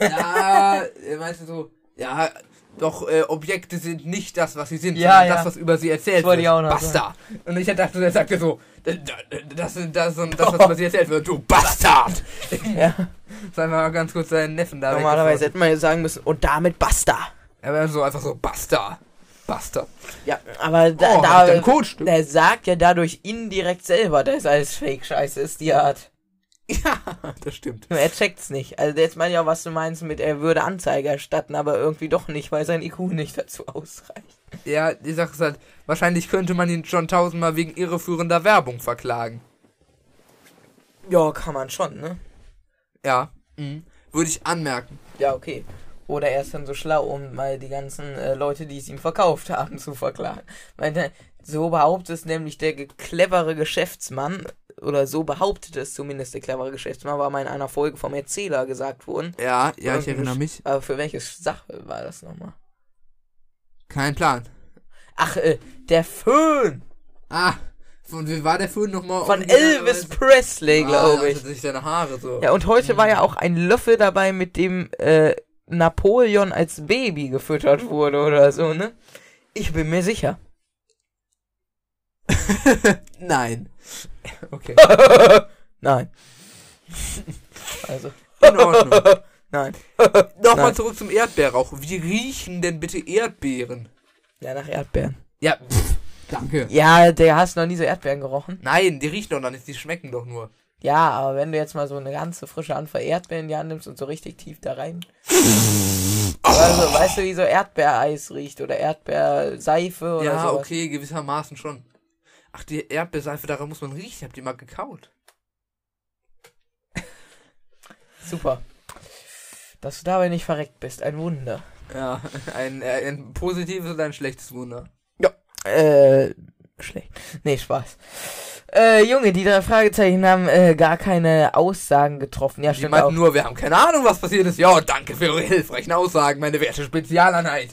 ja, er meinte so... Ja... Doch äh, Objekte sind nicht das, was sie sind, ja, sondern ja. das, was über sie erzählt das wird. Ich auch noch Basta! Sagen. Und ich dachte, er sagte so, das das, das, das, das was über sie erzählt wird, du Bastard! Ja. Sagen wir mal ganz kurz seinen Neffen da. Normalerweise hätten wir sagen müssen, und damit Basta! Ja, aber so einfach so, Basta! Basta! Ja, aber da, oh, da der Coach, der sagt ja dadurch indirekt selber, dass alles Fake-Scheiße ist, die Art. Ja, das stimmt. Nur er checkt's nicht. Also jetzt meine ich auch, was du meinst mit, er würde Anzeige erstatten, aber irgendwie doch nicht, weil sein I Q nicht dazu ausreicht. Ja, die Sache ist halt, wahrscheinlich könnte man ihn schon tausendmal wegen irreführender Werbung verklagen. Ja, kann man schon, ne? Ja, mhm. Würde ich anmerken. Ja, okay. Oder er ist dann so schlau, um mal die ganzen äh, Leute, die es ihm verkauft haben, zu verklagen. Weil, so behauptet es nämlich der clevere Geschäftsmann, oder so behauptet es zumindest der clevere Geschäftsmann, war mal in einer Folge vom Erzähler gesagt worden. Ja, ja, und ich erinnere mich. Aber für welche Sache war das nochmal? Kein Plan. Ach, äh, der Föhn! Ah, von wem war der Föhn nochmal? Von Elvis Presley, glaube ich. Ah, sich seine Haare so. Ja, und heute mhm. war ja auch ein Löffel dabei, mit dem äh, Napoleon als Baby gefüttert wurde oder so, ne? Ich bin mir sicher. Nein. Okay. Nein. Also. In Ordnung. Nein. Nochmal zurück zum Erdbeerrauch. Wie riechen denn bitte Erdbeeren? Ja, nach Erdbeeren. Ja, pff, danke. Ja, der hast noch nie so Erdbeeren gerochen. Nein, die riechen doch noch nicht, die schmecken doch nur. Ja, aber wenn du jetzt mal so eine ganze frische Handvoll Erdbeeren in die Hand nimmst und so richtig tief da rein. Also, weißt du, wie so Erdbeereis riecht oder Erdbeerseife oder so? Ja, sowas. Okay, gewissermaßen schon. Ach, die Erdbeerseife, daran muss man riechen. Ich hab die mal gekaut. Super. Dass du dabei nicht verreckt bist. Ein Wunder. Ja, ein, ein positives oder ein schlechtes Wunder. Ja, äh, schlecht. Nee, Spaß. Äh, Junge, die drei Fragezeichen haben äh, gar keine Aussagen getroffen. Ja, stimmt. Die meinten auch nur, wir haben keine Ahnung, was passiert ist. Ja, danke für eure hilfreichen Aussagen, meine werte Spezialeinheit.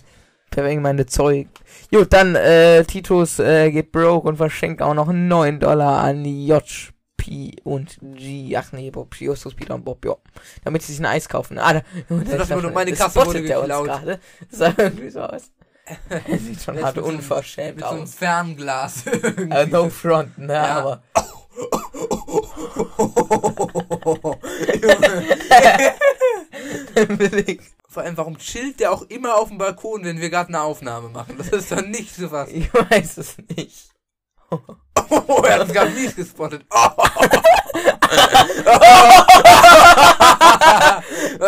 Perwing meine Zeug. Gut, dann äh, Titus äh, geht broke und verschenkt auch noch neun Dollar an Jotsch, P und G. Ach nee, Bob, Justus, Peter und Bob, ja. Damit sie sich ein Eis kaufen. Ah, da, das das meine Kasse wurde geklaut. Uns das sah irgendwie so aus. Sieht schon hart unverschämt mit aus. Mit so einem Fernglas. uh, no front, ne, ja. Aber... Vor allem, warum chillt der auch immer auf dem Balkon, wenn wir gerade eine Aufnahme machen? Das ist doch nicht so was. Ich weiß es nicht. Oh, oh er hat uns gerade nicht gespottet. Oh. Was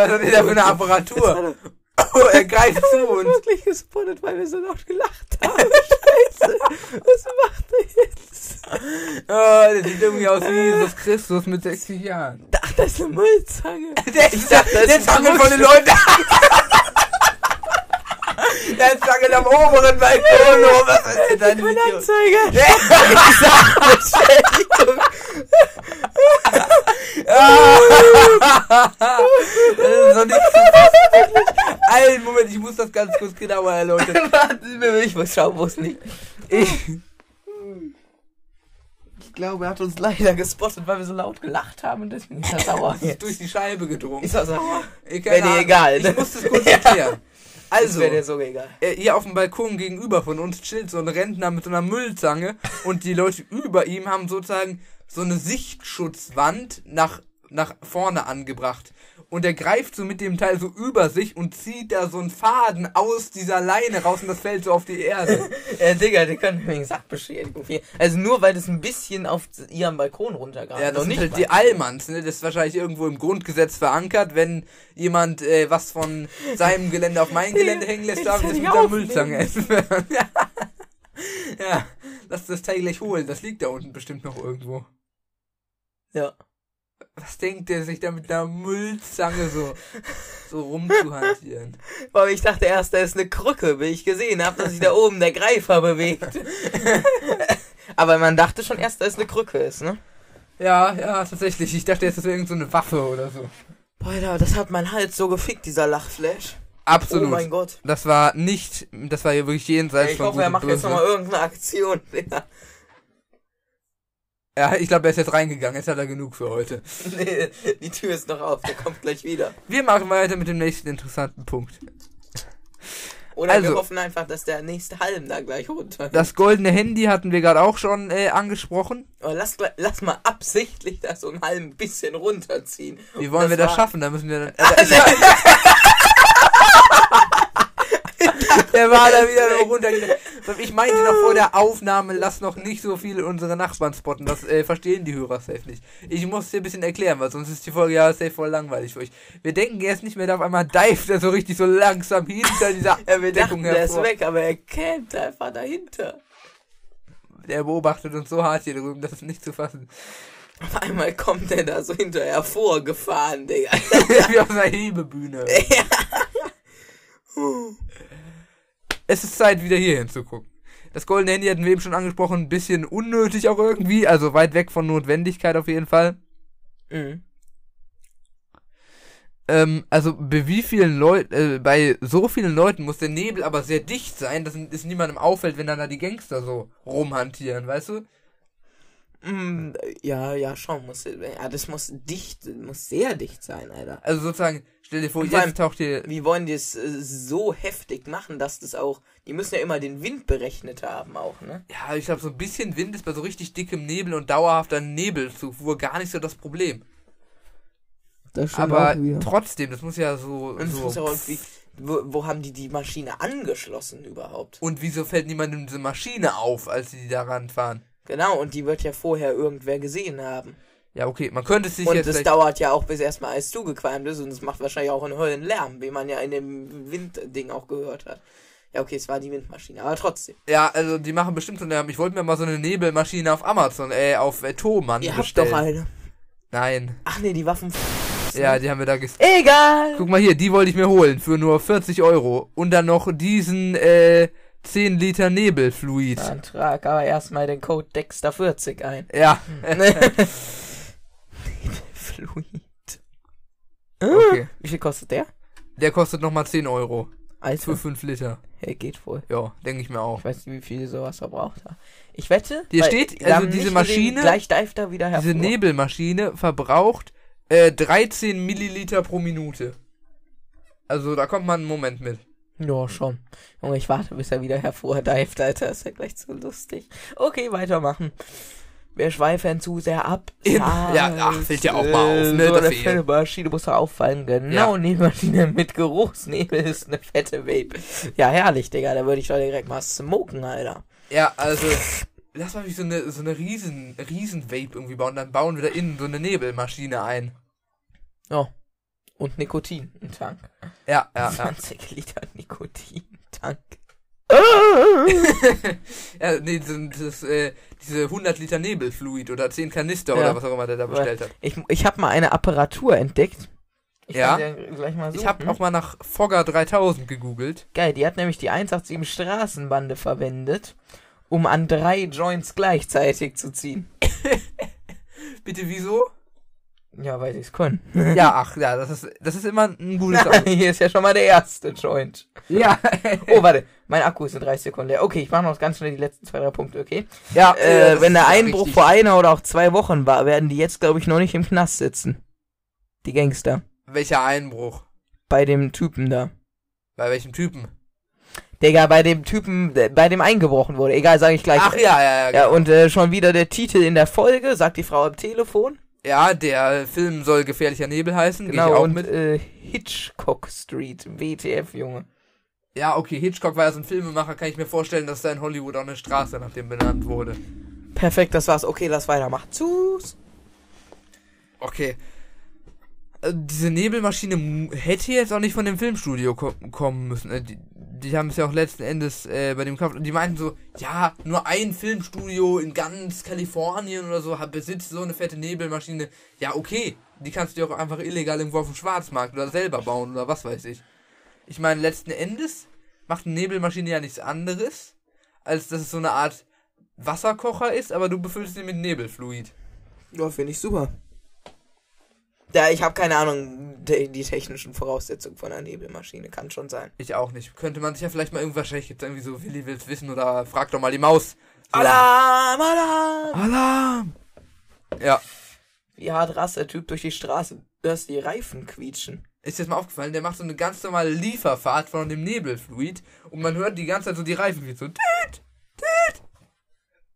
hat denn da für eine Apparatur? Oh, er greift zu uns. Wir haben wirklich gespottet, weil wir so laut gelacht haben. Scheiße, was macht er jetzt? Oh, der sieht irgendwie aus wie Jesus Christus mit sechzig Jahren. Ach, das ist eine Müllzange. Der, ich dachte, das der ist eine Zange von den Leuten. Der ist Zange am oberen Balkon. Oh, was ist denn dein Video? Anzeige. Ich sag Beschädigung. Das ist doch nicht so fast. Einen Moment, ich muss das ganz kurz genauer erläutern. Ich muss schauen, wo es liegt. Ich, ich glaube, er hat uns leider gespottet, weil wir so laut gelacht haben und deswegen ist er sauer. Ist durch die Scheibe gedrungen. Ist er sauer? Wäre dir egal. Ich muss das kurz erklären. Also, wäre dir so egal. Hier auf dem Balkon gegenüber von uns chillt so ein Rentner mit so einer Müllzange und die Leute über ihm haben sozusagen so eine Sichtschutzwand nach, nach vorne angebracht. Und er greift so mit dem Teil so über sich und zieht da so einen Faden aus dieser Leine raus und das fällt so auf die Erde. Ja, Digga, die können wegen Sachbeschädigung. Also nur, weil das ein bisschen auf ihrem Balkon runtergraben. Ja, das nicht halt die Allmanns, ne? Das ist wahrscheinlich irgendwo im Grundgesetz verankert, wenn jemand äh, was von seinem Gelände auf mein Gelände hängen lässt, darf ich das mit der Müllzange entfernen. Ja, lass das Teil gleich holen, das liegt da unten bestimmt noch irgendwo. Ja. Was denkt der sich da mit einer Müllzange so, so rumzuhantieren? Weil ich dachte erst, da ist eine Krücke, wie ich gesehen habe, dass sich da oben der Greifer bewegt. Aber man dachte schon erst, dass es eine Krücke ist, ne? Ja, ja, tatsächlich. Ich dachte erst, das wäre irgendeine so Waffe oder so. Boah, das hat mein Hals so gefickt, dieser Lachflash. Absolut. Oh mein Gott. Das war nicht, das war ja wirklich jenseits ich von Ich hoffe, er macht Blöse. Jetzt nochmal irgendeine Aktion, Digga. Ja, ich glaube, er ist jetzt reingegangen. Jetzt hat er genug für heute. Nee, die Tür ist noch auf. Der kommt gleich wieder. Wir machen weiter mit dem nächsten interessanten Punkt. Oder also, wir hoffen einfach, dass der nächste Halm da gleich runter ist. Das goldene Handy hatten wir gerade auch schon äh, angesprochen. Aber lass, lass mal absichtlich da so einen Halm ein bisschen runterziehen. Wie wollen das wir das war... schaffen? Da müssen wir dann... Also, der war da wieder noch runtergegangen. Ich meinte noch vor der Aufnahme, lass noch nicht so viele unsere Nachbarn spotten. Das äh, verstehen die Hörer safe nicht. Ich muss dir ein bisschen erklären, weil sonst ist die Folge ja safe voll langweilig für euch. Wir denken jetzt nicht mehr, da auf einmal dive der so richtig so langsam hinter dieser ja, wir Deckung dachten, hervor. Der ist weg, aber er kämpft einfach dahinter. Der beobachtet uns so hart hier drüben, das ist nicht zu fassen. Auf einmal kommt der da so hinterher vorgefahren, Digga. Wie auf einer Hebebühne. Ja. Huh. Es ist Zeit, wieder hier hinzugucken. Das goldene Handy hatten wir eben schon angesprochen, ein bisschen unnötig auch irgendwie, also weit weg von Notwendigkeit auf jeden Fall. Mhm. Ähm, also bei wie vielen Leuten, äh, bei so vielen Leuten muss der Nebel aber sehr dicht sein, dass es niemandem auffällt, wenn dann da die Gangster so rumhantieren, weißt du? Mhm, ja, ja, schon, muss, ja, das muss dicht, muss sehr dicht sein, Alter. Also sozusagen... Stell dir vor, und jetzt allem, taucht hier... Wie wollen die es äh, so heftig machen, dass das auch... Die müssen ja immer den Wind berechnet haben auch, ne? Ja, ich glaube, so ein bisschen Wind ist bei so richtig dickem Nebel und dauerhafter Nebelzufuhr gar nicht so das Problem. Das stimmt auch wieder. Aber trotzdem, das muss ja so... Und so muss ja auch, wie, wo, wo haben die die Maschine angeschlossen überhaupt? Und wieso fällt niemandem diese Maschine auf, als sie da ranfahren? Genau, und die wird ja vorher irgendwer gesehen haben. Ja, okay, man könnte es sich und jetzt... Und es dauert ja auch, bis erstmal alles zugequalmt ist und es macht wahrscheinlich auch einen Höllenlärm, wie man ja in dem Windding auch gehört hat. Ja, okay, es war die Windmaschine, aber trotzdem. Ja, also die machen bestimmt so eine... Ich wollte mir mal so eine Nebelmaschine auf Amazon, äh, auf äh, Thomann bestellen. Ihr habt doch eine. Nein. Ach nee, die Waffen... Ja, die haben wir da gest... Egal! Guck mal hier, die wollte ich mir holen für nur vierzig Euro und dann noch diesen, äh... zehn Liter Nebelfluid. Dann trag aber erstmal den Code Dexter vierzig ein. Ja. Fluid. Okay. Wie viel kostet der? Der kostet nochmal zehn Euro. Also. Für fünf Liter. Hey, geht wohl. Ja, denke ich mir auch. Ich weiß nicht, wie viel sowas verbraucht hat. Ich wette, hier steht, also diese Maschine, gleich dive da wieder hervor. Diese Nebelmaschine verbraucht äh, dreizehn Milliliter pro Minute. Also da kommt man einen Moment mit. Ja, schon. Junge, ich warte, bis er wieder hervordived, Alter. Ist ja gleich zu lustig. Okay, weitermachen. Wir schweifen zu sehr ab. In, ja, ach, fällt ja auch mal auf, ne? So eine fette Maschine muss ja auffallen. Genau, ja. Nebelmaschine mit Geruchsnebel ist eine fette Vape. Ja, herrlich, Digga. Da würde ich doch direkt mal smoken, Alter. Ja, also, lass mal so eine, so eine riesen, riesen Vape irgendwie bauen. Dann bauen wir da innen so eine Nebelmaschine ein. Ja. Und Nikotin, ein Tank. Ja, ja, zwanzig Liter Nikotin, Tank. Ja, nee, das, äh, diese hundert Liter Nebelfluid oder zehn Kanister ja. Oder was auch immer der da bestellt hat. Ich, ich habe mal eine Apparatur entdeckt. Ich ja, ja gleich mal ich habe auch mal nach Fogger dreitausend gegoogelt. Geil, die hat nämlich die hundertsiebenundachtzig Straßenbande verwendet, um an drei Joints gleichzeitig zu ziehen. Bitte, wieso? Ja, weil sie es können. Ja, ach, ja, das ist, das ist immer ein gutes Auto. Hier ist ja schon mal der erste Joint. Ja. Oh, warte, mein Akku ist in dreißig Sekunden leer. Okay, ich mache noch ganz schnell die letzten zwei, drei Punkte, okay? Ja, äh, wenn der Einbruch richtig. Vor einer oder auch zwei Wochen war, werden die jetzt, glaube ich, noch nicht im Knast sitzen. Die Gangster. Welcher Einbruch? Bei dem Typen da. Bei welchem Typen? Digga, bei dem Typen, bei dem eingebrochen wurde. Egal, sage ich gleich. Ach, ja, ja, ja. Ja, und äh, schon wieder der Titel in der Folge, sagt die Frau am Telefon. Ja, der Film soll Gefährlicher Nebel heißen. Genau, ich auch und mit. Äh, Hitchcock Street, W T F, Junge. Ja, okay, Hitchcock war ja so ein Filmemacher, kann ich mir vorstellen, dass da in Hollywood auch eine Straße nach dem benannt wurde. Perfekt, das war's. Okay, lass weitermachen. Tschüss. Okay. Also, diese Nebelmaschine hätte jetzt auch nicht von dem Filmstudio ko kommen müssen. Äh, die, die haben es ja auch letzten Endes äh, bei dem Kampf... Die meinten so, ja, nur ein Filmstudio in ganz Kalifornien oder so hat, besitzt so eine fette Nebelmaschine. Ja, okay, die kannst du dir auch einfach illegal irgendwo auf dem Schwarzmarkt oder selber bauen oder was weiß ich. Ich meine, letzten Endes macht eine Nebelmaschine ja nichts anderes, als dass es so eine Art Wasserkocher ist, aber du befüllst ihn mit Nebelfluid. Ja, finde ich super. Ja, ich habe keine Ahnung, die, die technischen Voraussetzungen von einer Nebelmaschine, kann schon sein. Ich auch nicht. Könnte man sich ja vielleicht mal irgendwas, wahrscheinlich gibt es irgendwie so, Willi will's wissen oder frag doch mal die Maus. So Alarm, Alarm! Alarm! Ja. Wie hart rast der Typ durch die Straße, du hörst die Reifen quietschen. ist jetzt mal aufgefallen, der macht so eine ganz normale Lieferfahrt von dem Nebelfluid und man hört die ganze Zeit so die Reifen wie so Tiet, Tiet,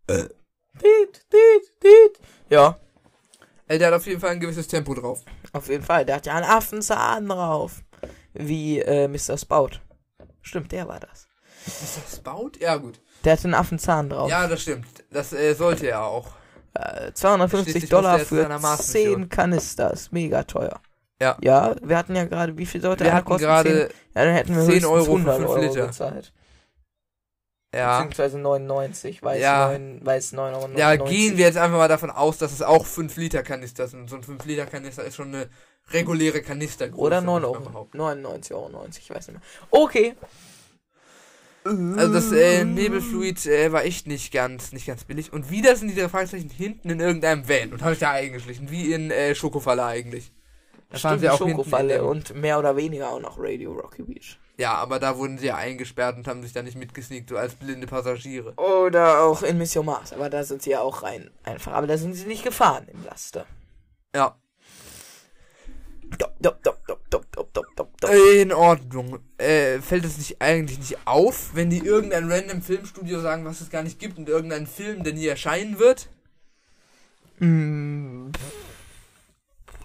äh. Tiet, Tiet, Tiet. Ja. Der hat auf jeden Fall ein gewisses Tempo drauf. Auf jeden Fall, der hat ja einen Affenzahn drauf. Wie äh, Mister Spout. Stimmt, der war das. Mister Spout? Ja, gut. Der hat einen Affenzahn drauf. Ja, das stimmt. Das äh, sollte er auch. Äh, zweihundertfünfzig Dollar für zehn Kanister. Ist mega teuer. Ja. Ja, wir hatten ja gerade, wie viel sollte er kosten? Gerade zehn, ja, dann hätten wir zehn Euro hundert Euro Liter bezahlt. Ja. Beziehungsweise neunundneunzig, weil ja. es neun Euro neunundneunzig. Ja, gehen wir jetzt einfach mal davon aus, dass es auch fünf Liter Kanister sind. So ein fünf Liter Kanister ist schon eine reguläre Kanistergröße. Oder neun Euro. neunundneunzig Euro neunzig, ich weiß nicht mehr. Okay. Also das äh, Nebelfluid äh, war echt nicht ganz nicht ganz billig. Und wieder sind die drei Fragezeichen hinten in irgendeinem Van und habe ich da eingeschlichen. Wie in äh, Schokofalle eigentlich. Da fahren sie auch Schokofalle und mehr oder weniger auch noch Radio Rocky Beach. Ja, aber da wurden sie ja eingesperrt und haben sich da nicht mitgesneakt, so als blinde Passagiere. Oder auch in Mission Mars, aber da sind sie ja auch rein einfach. Aber da sind sie nicht gefahren im Laster. Ja. Dop, dop, dop, dop, dop, dop, dop, dop, dop. In Ordnung. Äh, fällt es nicht eigentlich nicht auf, wenn die irgendein random Filmstudio sagen, was es gar nicht gibt und irgendein Film, der nie erscheinen wird? Mm.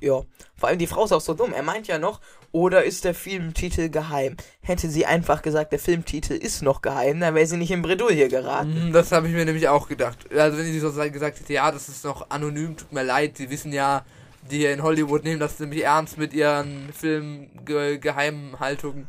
Ja, vor allem die Frau ist auch so dumm. Er meint ja noch, oder ist der Filmtitel geheim? Hätte sie einfach gesagt, der Filmtitel ist noch geheim, dann wäre sie nicht in Bredouille geraten. Das habe ich mir nämlich auch gedacht. Also wenn sie so gesagt hätte, ja, das ist noch anonym, tut mir leid, sie wissen ja, die hier in Hollywood nehmen das nämlich ernst mit ihren Filmgeheimhaltungen.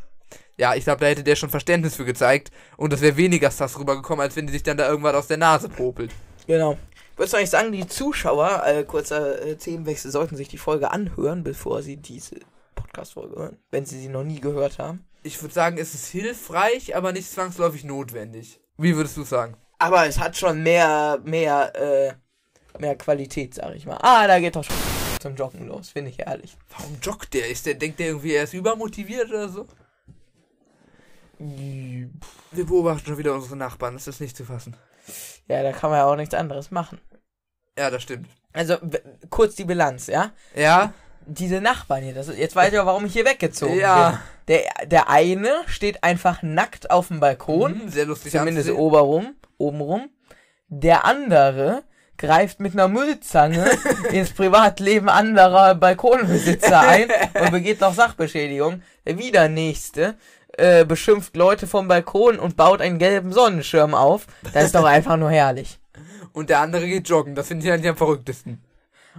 Ja, ich glaube, da hätte der schon Verständnis für gezeigt und das wäre weniger Sass rübergekommen, als wenn die sich dann da irgendwas aus der Nase popelt. Genau. Würdest du eigentlich sagen, die Zuschauer, äh, kurzer äh, Themenwechsel, sollten sich die Folge anhören, bevor sie diese Podcast-Folge hören, wenn sie sie noch nie gehört haben? Ich würde sagen, es ist hilfreich, aber nicht zwangsläufig notwendig. Wie würdest du sagen? Aber es hat schon mehr, mehr, äh, mehr Qualität, sag ich mal. Ah, da geht doch schon zum Joggen los, finde ich ehrlich. Warum joggt der? Ist der, denkt der irgendwie, er ist übermotiviert oder so? Wir beobachten schon wieder unsere Nachbarn, das ist nicht zu fassen. Ja, da kann man ja auch nichts anderes machen. Ja, das stimmt. Also, b- kurz die Bilanz, ja? Ja. Diese Nachbarn hier, das, jetzt weiß ich auch, warum ich hier weggezogen ja. bin. Der, der eine steht einfach nackt auf dem Balkon. Mhm, sehr lustig zumindest anzusehen. Oberrum, obenrum. Der andere greift mit einer Müllzange ins Privatleben anderer Balkonbesitzer ein und begeht noch Sachbeschädigung. Der wieder nächste Äh, beschimpft Leute vom Balkon und baut einen gelben Sonnenschirm auf. Das ist doch einfach nur herrlich. Und der andere geht joggen, das finde ich eigentlich am verrücktesten.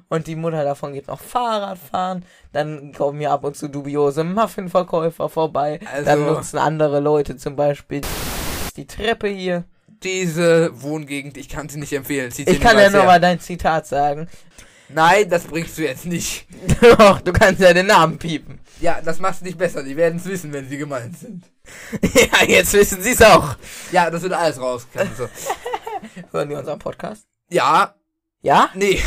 Und die Mutter davon geht noch Fahrrad fahren, dann kommen hier ab und zu dubiose Muffinverkäufer vorbei, also, dann nutzen andere Leute zum Beispiel die Treppe hier. Diese Wohngegend, ich kann sie nicht empfehlen. Zieht ich kann ja nur mal dein Zitat sagen. Nein, das bringst du jetzt nicht. Doch, du kannst ja den Namen piepen. Ja, das machst du nicht besser. Die werden es wissen, wenn sie gemeint sind. Ja, jetzt wissen sie es auch. Ja, das wird alles raus. So. Hören die unseren Podcast? Ja. Ja? Nee,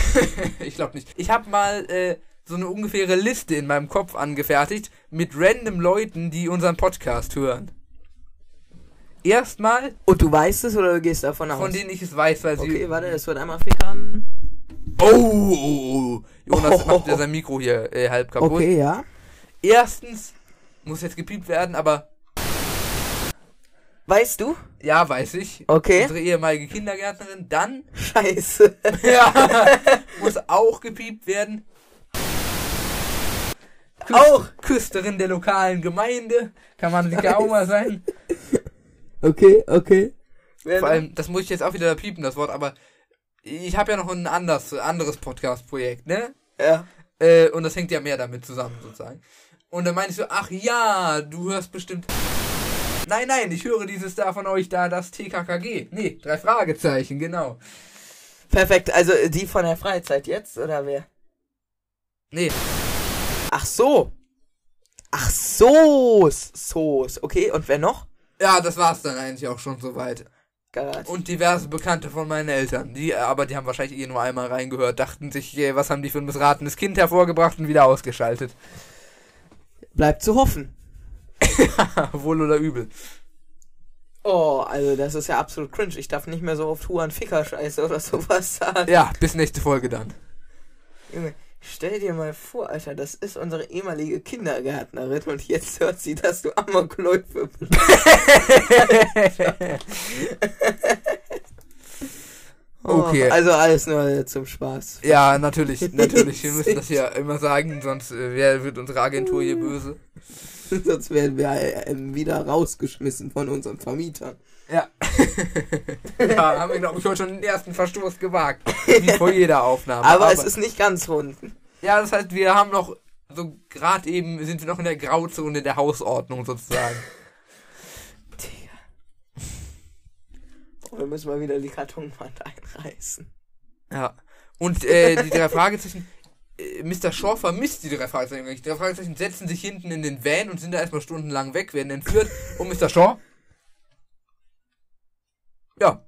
ich glaube nicht. Ich habe mal äh, so eine ungefähre Liste in meinem Kopf angefertigt mit random Leuten, die unseren Podcast hören. Erstmal... Und du weißt es oder du gehst davon aus? Von denen ich es weiß, weil okay, sie... Okay, warte, es wird einmal fickern. Oh, oh, oh, Jonas oh, macht ja oh, oh. sein Mikro hier äh, halb kaputt. Okay, ja. Erstens, muss jetzt gepiept werden, aber... Weißt du? Ja, weiß ich. Okay. Unsere ehemalige Kindergärtnerin, dann... Scheiße. Ja, muss auch gepiept werden. Küst- auch Küsterin der lokalen Gemeinde. Kann man nicht auch mal sein. Okay, okay. Vor allem, das muss ich jetzt auch wieder piepen, das Wort, aber... Ich habe ja noch ein anderes, anderes Podcast-Projekt, ne? Ja. Äh, und das hängt ja mehr damit zusammen, sozusagen. Und dann meine ich so, ach ja, du hörst bestimmt... Nein, nein, ich höre dieses da von euch da, das T K K G. Nee, drei Fragezeichen, genau. Perfekt, also die von der Freizeit jetzt, oder wer? Nee. Ach so. Ach so, so, okay, und wer noch? Ja, das war's dann eigentlich auch schon soweit. Garage. Und diverse Bekannte von meinen Eltern, die aber die haben wahrscheinlich eh nur einmal reingehört, dachten sich, was haben die für ein missratenes Kind hervorgebracht und wieder ausgeschaltet. Bleibt zu hoffen. Wohl oder übel. Oh, also das ist ja absolut cringe. Ich darf nicht mehr so oft Huan Ficker Scheiße oder sowas sagen. Ja, bis nächste Folge dann. Stell dir mal vor, Alter, das ist unsere ehemalige Kindergärtnerin und jetzt hört sie, dass du Amokläufe bist. Okay. Oh, also alles nur zum Spaß. Ja, natürlich, natürlich. Wir müssen das ja immer sagen, sonst äh, wird unsere Agentur hier böse. Sonst werden wir äh, wieder rausgeschmissen von unseren Vermietern. Ja. Ja, haben wir, glaube ich, heute schon den ersten Verstoß gewagt. Wie vor jeder Aufnahme. Aber, Aber es ist nicht ganz rund. Ja, das heißt, wir haben noch, so gerade eben, sind wir noch in der Grauzone der Hausordnung sozusagen. Wir müssen mal wieder die Kartonwand einreißen. Ja. Und äh, die drei Fragezeichen... Äh, Mister Shaw vermisst die drei Fragezeichen. Die drei Fragezeichen setzen sich hinten in den Van und sind da erstmal stundenlang weg, werden entführt. Und Mister Shaw... Ja.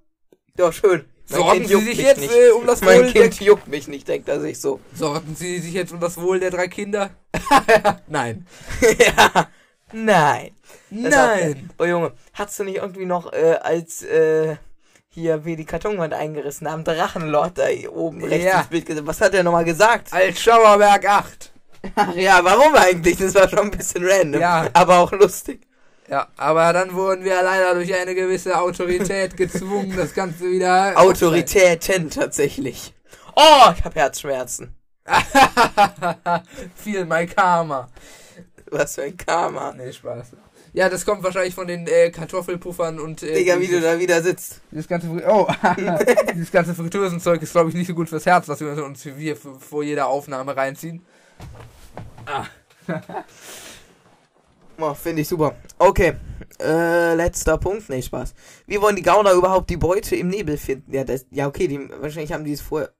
Ja, schön. Sorgen Sie sich jetzt äh, um das Wohl... Mein Kind juckt mich nicht, denkt er sich so. Sorgen Sie sich jetzt um das Wohl der drei Kinder? Nein. Ja. Nein. Nein. Hat, oh Junge, hast du nicht irgendwie noch äh, als... Äh, hier, wie die Kartonwand eingerissen haben, Drachenlord da oben rechts ja. Ins Bild gesehen. Was hat er nochmal gesagt? Als Schauerberg acht. Ach ja, warum eigentlich? Das war schon ein bisschen random, ja. Aber auch lustig. Ja, aber dann wurden wir leider durch eine gewisse Autorität gezwungen, das Ganze wieder... Autoritäten tatsächlich. Oh, ich hab Herzschmerzen. Viel mein Karma. Was für ein Karma. Nee, Spaß. Ja, das kommt wahrscheinlich von den äh, Kartoffelpuffern und... Äh, Digga, wie du da wieder sitzt. Das ganze, oh, dieses ganze Fritteusenzeug ist, glaube ich, nicht so gut fürs Herz, was wir uns hier vor jeder Aufnahme reinziehen. Ah. Oh, finde ich super. Okay, äh, letzter Punkt. Nee, Spaß. Wie wollen die Gauner überhaupt die Beute im Nebel finden? Ja, das, ja okay, die, wahrscheinlich haben die es vorher...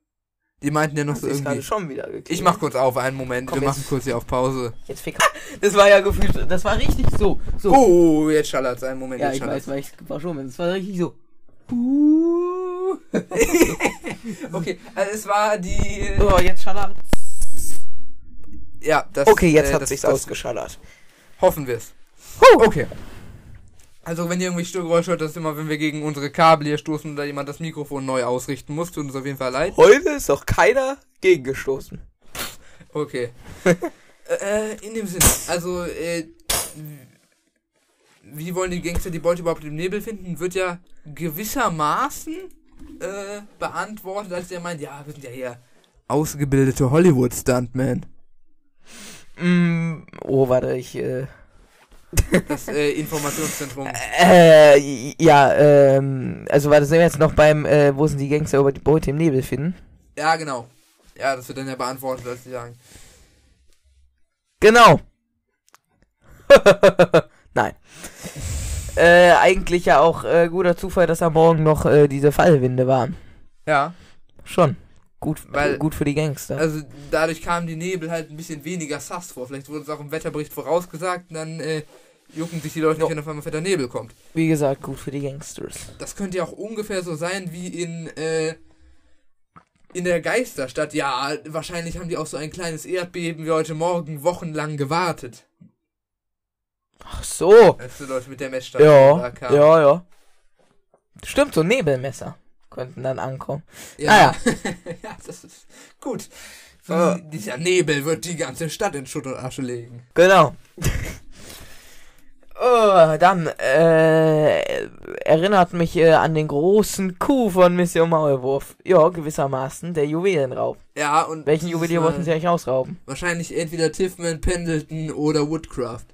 Die meinten ja noch das so irgendwie... Schon wieder ich mach kurz auf, einen Moment. Komm, wir machen kurz hier auf Pause. Jetzt fick... Das war ja gefühlt... Das war richtig so. so. Oh, jetzt schallert's. Einen Moment, ja, jetzt ich weiß, weil ich war schon... Das war richtig so. Okay, also es war die... Oh, jetzt schallert's. Ja, das... Okay, jetzt äh, hat sich's ausgeschallert. Hoffen wir's. Huh. Okay. Also, wenn ihr irgendwie Störgeräusche hört, das ist immer, wenn wir gegen unsere Kabel hier stoßen oder jemand das Mikrofon neu ausrichten muss. Tut uns auf jeden Fall leid. Heute ist doch keiner gegengestoßen. Okay. äh, in dem Sinne, also, äh, wie wollen die Gangster die Beute überhaupt im Nebel finden? Wird ja gewissermaßen, äh, beantwortet, als der meint, ja, wir sind ja hier ausgebildete Hollywood-Stuntmen. Mm, oh, warte, ich, äh... Das äh, Informationszentrum. Äh, ja, ähm, also war das jetzt noch beim, äh, wo sind die Gangster über die Beute im Nebel finden? Ja, genau. Ja, das wird dann ja beantwortet, als sie sagen. Genau. Nein. Äh, eigentlich ja auch äh, guter Zufall, dass am Morgen noch äh, diese Fallwinde waren. Ja. Schon. Gut, Weil, gut für die Gangster. Also dadurch kamen die Nebel halt ein bisschen weniger sass vor. Vielleicht wurde es auch im Wetterbericht vorausgesagt und dann äh, jucken sich die Leute nicht, wenn auf einmal fetter Nebel kommt. Wie gesagt, gut für die Gangsters. Das könnte ja auch ungefähr so sein wie in äh, in der Geisterstadt. Ja, wahrscheinlich haben die auch so ein kleines Erdbeben wie heute Morgen wochenlang gewartet. Ach so. Als die Leute mit der Messstange da kamen. Ja, ja. Stimmt, so ein Nebelmesser. Könnten dann ankommen. Ja, ah, ja. Ja, das ist gut. So, oh. Dieser Nebel wird die ganze Stadt in Schutt und Asche legen. Genau. Oh, dann äh, erinnert mich äh, an den großen Coup von Mission Maulwurf. Ja, gewissermaßen der Juwelenraub. Ja, und welchen Juwelier wollten sie eigentlich ausrauben? Wahrscheinlich entweder Tiffman, Pendleton oder Woodcraft.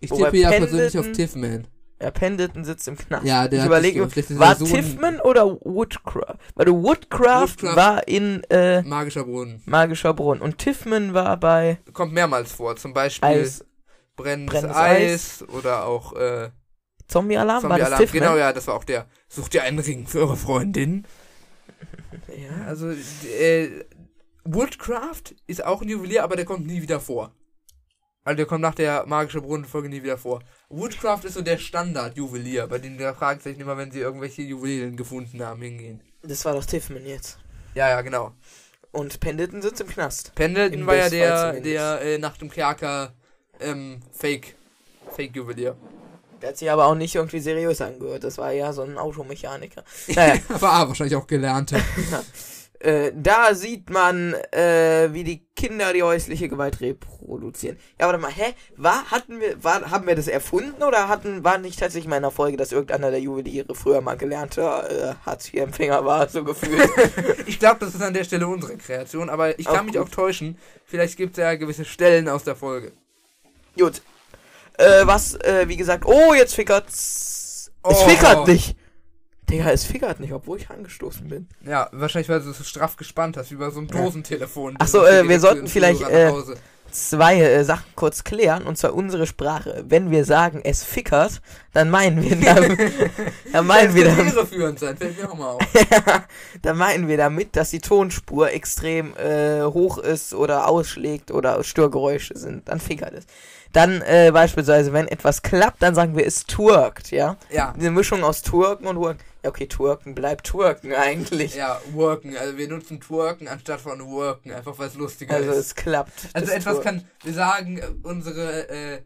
Ich tippe ja persönlich auf Tiffman. Ja, Pendleton sitzt im Knast. Ja, der ich überlege, war so Tiffman oder Woodcraft? Weil du Woodcraft, Woodcraft war in äh, Magischer Brunnen. Magischer Brunnen. Und Tiffman war bei... Kommt mehrmals vor. Zum Beispiel Eis. Brennendes, Brennendes Eis. Eis oder auch... Äh, Zombie-Alarm? Zombie war das Tiffman? Genau, ja, das war auch der. Sucht ihr einen Ring für eure Freundin? Ja, also... Äh, Woodcraft ist auch ein Juwelier, aber der kommt nie wieder vor. Also der kommt nach der Magische Brunnen-Folge nie wieder vor. Woodcraft ist so der Standard-Juwelier, bei dem der Fragezeichen immer, wenn sie irgendwelche Juwelen gefunden haben, hingehen. Das war doch Tiffman jetzt. Ja, ja, genau. Und Pendleton sitzt im Knast. Pendleton Im war ja der, der äh, nach dem Kerker ähm, Fake, Fake-Juwelier. Der hat sich aber auch nicht irgendwie seriös angehört. Das war ja so ein Automechaniker. Naja. Aber wahrscheinlich auch gelernter. Äh, da sieht man, äh, wie die Kinder die häusliche Gewalt reproduzieren. Ja, warte mal, hä? War, hatten wir, war, haben wir das erfunden oder hatten, war nicht tatsächlich mal in der Folge, dass irgendeiner der Juweliere früher mal gelernter äh, Hartz vier Empfänger war, so gefühlt? Ich glaube, das ist an der Stelle unsere Kreation, aber ich kann auch mich gut. auch täuschen. Vielleicht gibt es ja gewisse Stellen aus der Folge. Gut. Äh, was, äh, wie gesagt, oh, jetzt fickert's. Oh. Es fickert nicht. Digga, es fickert nicht, obwohl ich angestoßen bin. Ja, wahrscheinlich, weil du es so straff gespannt hast, wie bei so einem Dosentelefon. Achso, äh, wir sollten vielleicht äh, zwei äh, Sachen kurz klären, und zwar unsere Sprache. Wenn wir sagen, es fickert, dann meinen wir damit... dann meinen wir damit... irreführend sein, fällt mir auch mal auf. Dann meinen wir damit, dass die Tonspur extrem äh, hoch ist oder ausschlägt oder Störgeräusche sind. Dann fickert es. Dann äh, beispielsweise, wenn etwas klappt, dann sagen wir, es twerkt, ja? Ja. Eine Mischung aus twerken und worken. Ja, okay, twerken bleibt twerken eigentlich. Ja, worken. Also wir nutzen twerken anstatt von worken, einfach weil es lustiger also ist. Also es klappt. Also etwas twerken. Kann, wir sagen unsere äh,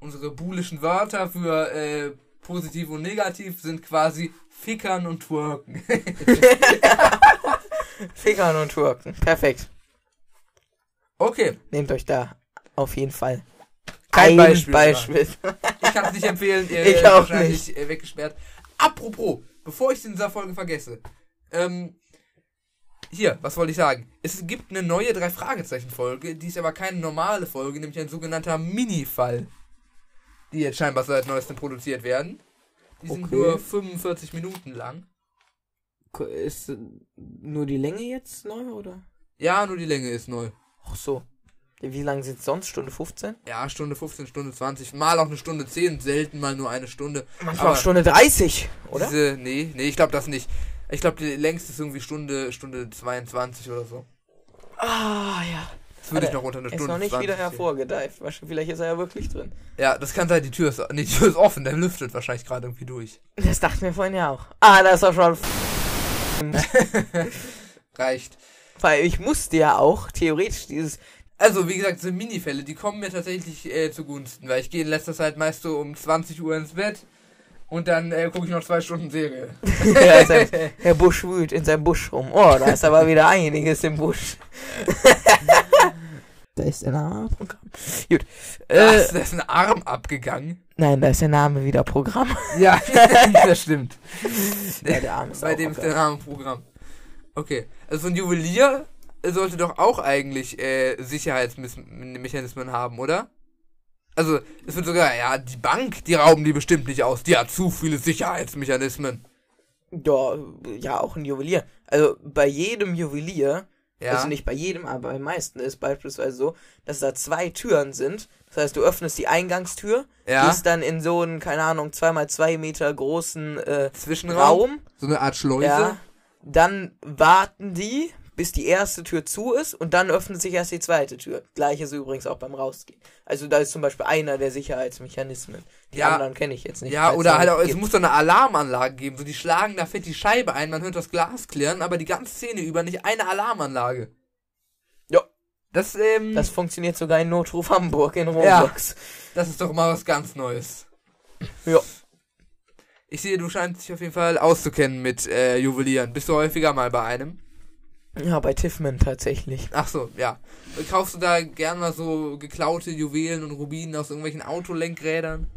unsere bulischen Wörter für äh, positiv und negativ sind quasi fickern und twerken. Fickern und twerken, perfekt. Okay. Nehmt euch da auf jeden Fall Kein Ein Beispiel. Beispiel. Ich kann es nicht empfehlen, ihr ich auch wahrscheinlich nicht. Weggesperrt. Apropos, bevor ich es in dieser Folge vergesse, ähm, hier, was wollte ich sagen? Es gibt eine neue drei Fragezeichen Folge, die ist aber keine normale Folge, nämlich ein sogenannter Mini-Fall, die jetzt scheinbar seit neuestem produziert werden. Die sind okay. nur fünfundvierzig Minuten lang. Ist nur die Länge jetzt neu, oder? Ja, nur die Länge ist neu. Ach so. Wie lange sind es sonst? Stunde fünfzehn? Ja, Stunde fünfzehn, Stunde zwanzig, mal auch eine Stunde zehn, selten mal nur eine Stunde. Manchmal auch Stunde dreißig, oder? Diese, nee, nee, ich glaube das nicht. Ich glaube, die längste ist irgendwie Stunde, Stunde zweiundzwanzig oder so. Ah, ja. Das würde ich noch unter eine Stunde. Ist noch nicht wieder hervorgedeift. Vielleicht ist er ja wirklich drin. Ja, das kann sein, die Tür ist, nee, die Tür ist offen, der lüftet wahrscheinlich gerade irgendwie durch. Das dachten wir vorhin ja auch. Ah, da ist er schon. Reicht. Weil ich musste ja auch theoretisch dieses... Also, wie gesagt, so Mini-Fälle, die kommen mir tatsächlich äh, zugunsten, weil ich gehe in letzter Zeit meist so um zwanzig Uhr ins Bett und dann äh, gucke ich noch zwei Stunden Serie. Ja, ist ein, Herr Busch wühlt in seinem Busch rum. Oh, da ist aber wieder einiges im Busch. Da ist der Name abgegangen. Gut. Äh, Ach, da ist ein Arm abgegangen? Nein, da ist der Name wieder Programm. Ja, das stimmt. Ja, der Arm ist Bei dem ist der Name Programm. Okay, also ein Juwelier... sollte doch auch eigentlich äh, Sicherheitsmechanismen haben, oder? Also, es wird sogar, ja, die Bank, die rauben die bestimmt nicht aus. Die hat zu viele Sicherheitsmechanismen. Ja, ja, auch ein Juwelier. Also, bei jedem Juwelier, ja. Also nicht bei jedem, aber bei den meisten ist beispielsweise so, dass da zwei Türen sind. Das heißt, du öffnest die Eingangstür, ja. Gehst dann in so einen, keine Ahnung, zwei mal zwei Meter großen äh, Zwischenraum. Raum. So eine Art Schleuse. Ja, dann warten die... bis die erste Tür zu ist und dann öffnet sich erst die zweite Tür. Gleiches übrigens auch beim Rausgehen. Also da ist zum Beispiel einer der Sicherheitsmechanismen. Die ja, anderen kenne ich jetzt nicht. Ja, oder halt auch, es muss doch eine Alarmanlage geben. So, die schlagen da fett die Scheibe ein, man hört das Glas klirren, aber die ganze Szene über nicht eine Alarmanlage. Ja. Das, ähm... Das funktioniert sogar in Notruf Hamburg in Roblox. Ja, das ist doch mal was ganz Neues. Ja. Ich sehe, du scheinst dich auf jeden Fall auszukennen mit äh, Juwelieren. Bist du häufiger mal bei einem? Ja, bei Tiffman tatsächlich. Ach so, ja. Kaufst du da gern mal so geklaute Juwelen und Rubinen aus irgendwelchen Autolenkrädern?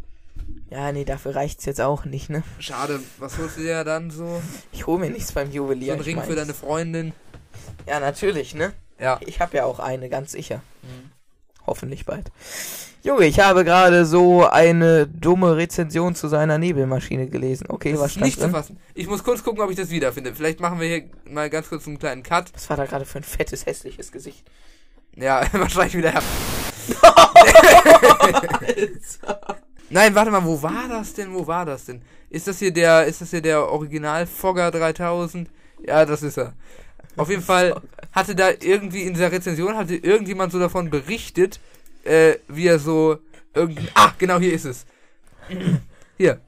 Ja, nee, dafür reicht's jetzt auch nicht, ne? Schade. Was holst du dir dann so? Ich hol mir nichts beim Juwelier. So einen Ring für deine Freundin? Ja, natürlich, ne? Ja. Ich hab ja auch eine, ganz sicher. Mhm. Hoffentlich bald. Junge, ich habe gerade so eine dumme Rezension zu seiner Nebelmaschine gelesen. Okay, das was stand nicht drin? Zu fassen. Ich muss kurz gucken, ob ich das wiederfinde. Vielleicht machen wir hier mal ganz kurz einen kleinen Cut. Was war da gerade für ein fettes, hässliches Gesicht? Ja, wahrscheinlich wieder her. Nein, warte mal, wo war das denn? Wo war das denn? Ist das hier der, ist das hier der Original Fogger dreitausend? Ja, das ist er. Auf jeden Fall hatte da irgendwie in dieser Rezension hatte irgendjemand so davon berichtet, äh, wie er so irgendein... Ah, genau, hier ist es. Hier.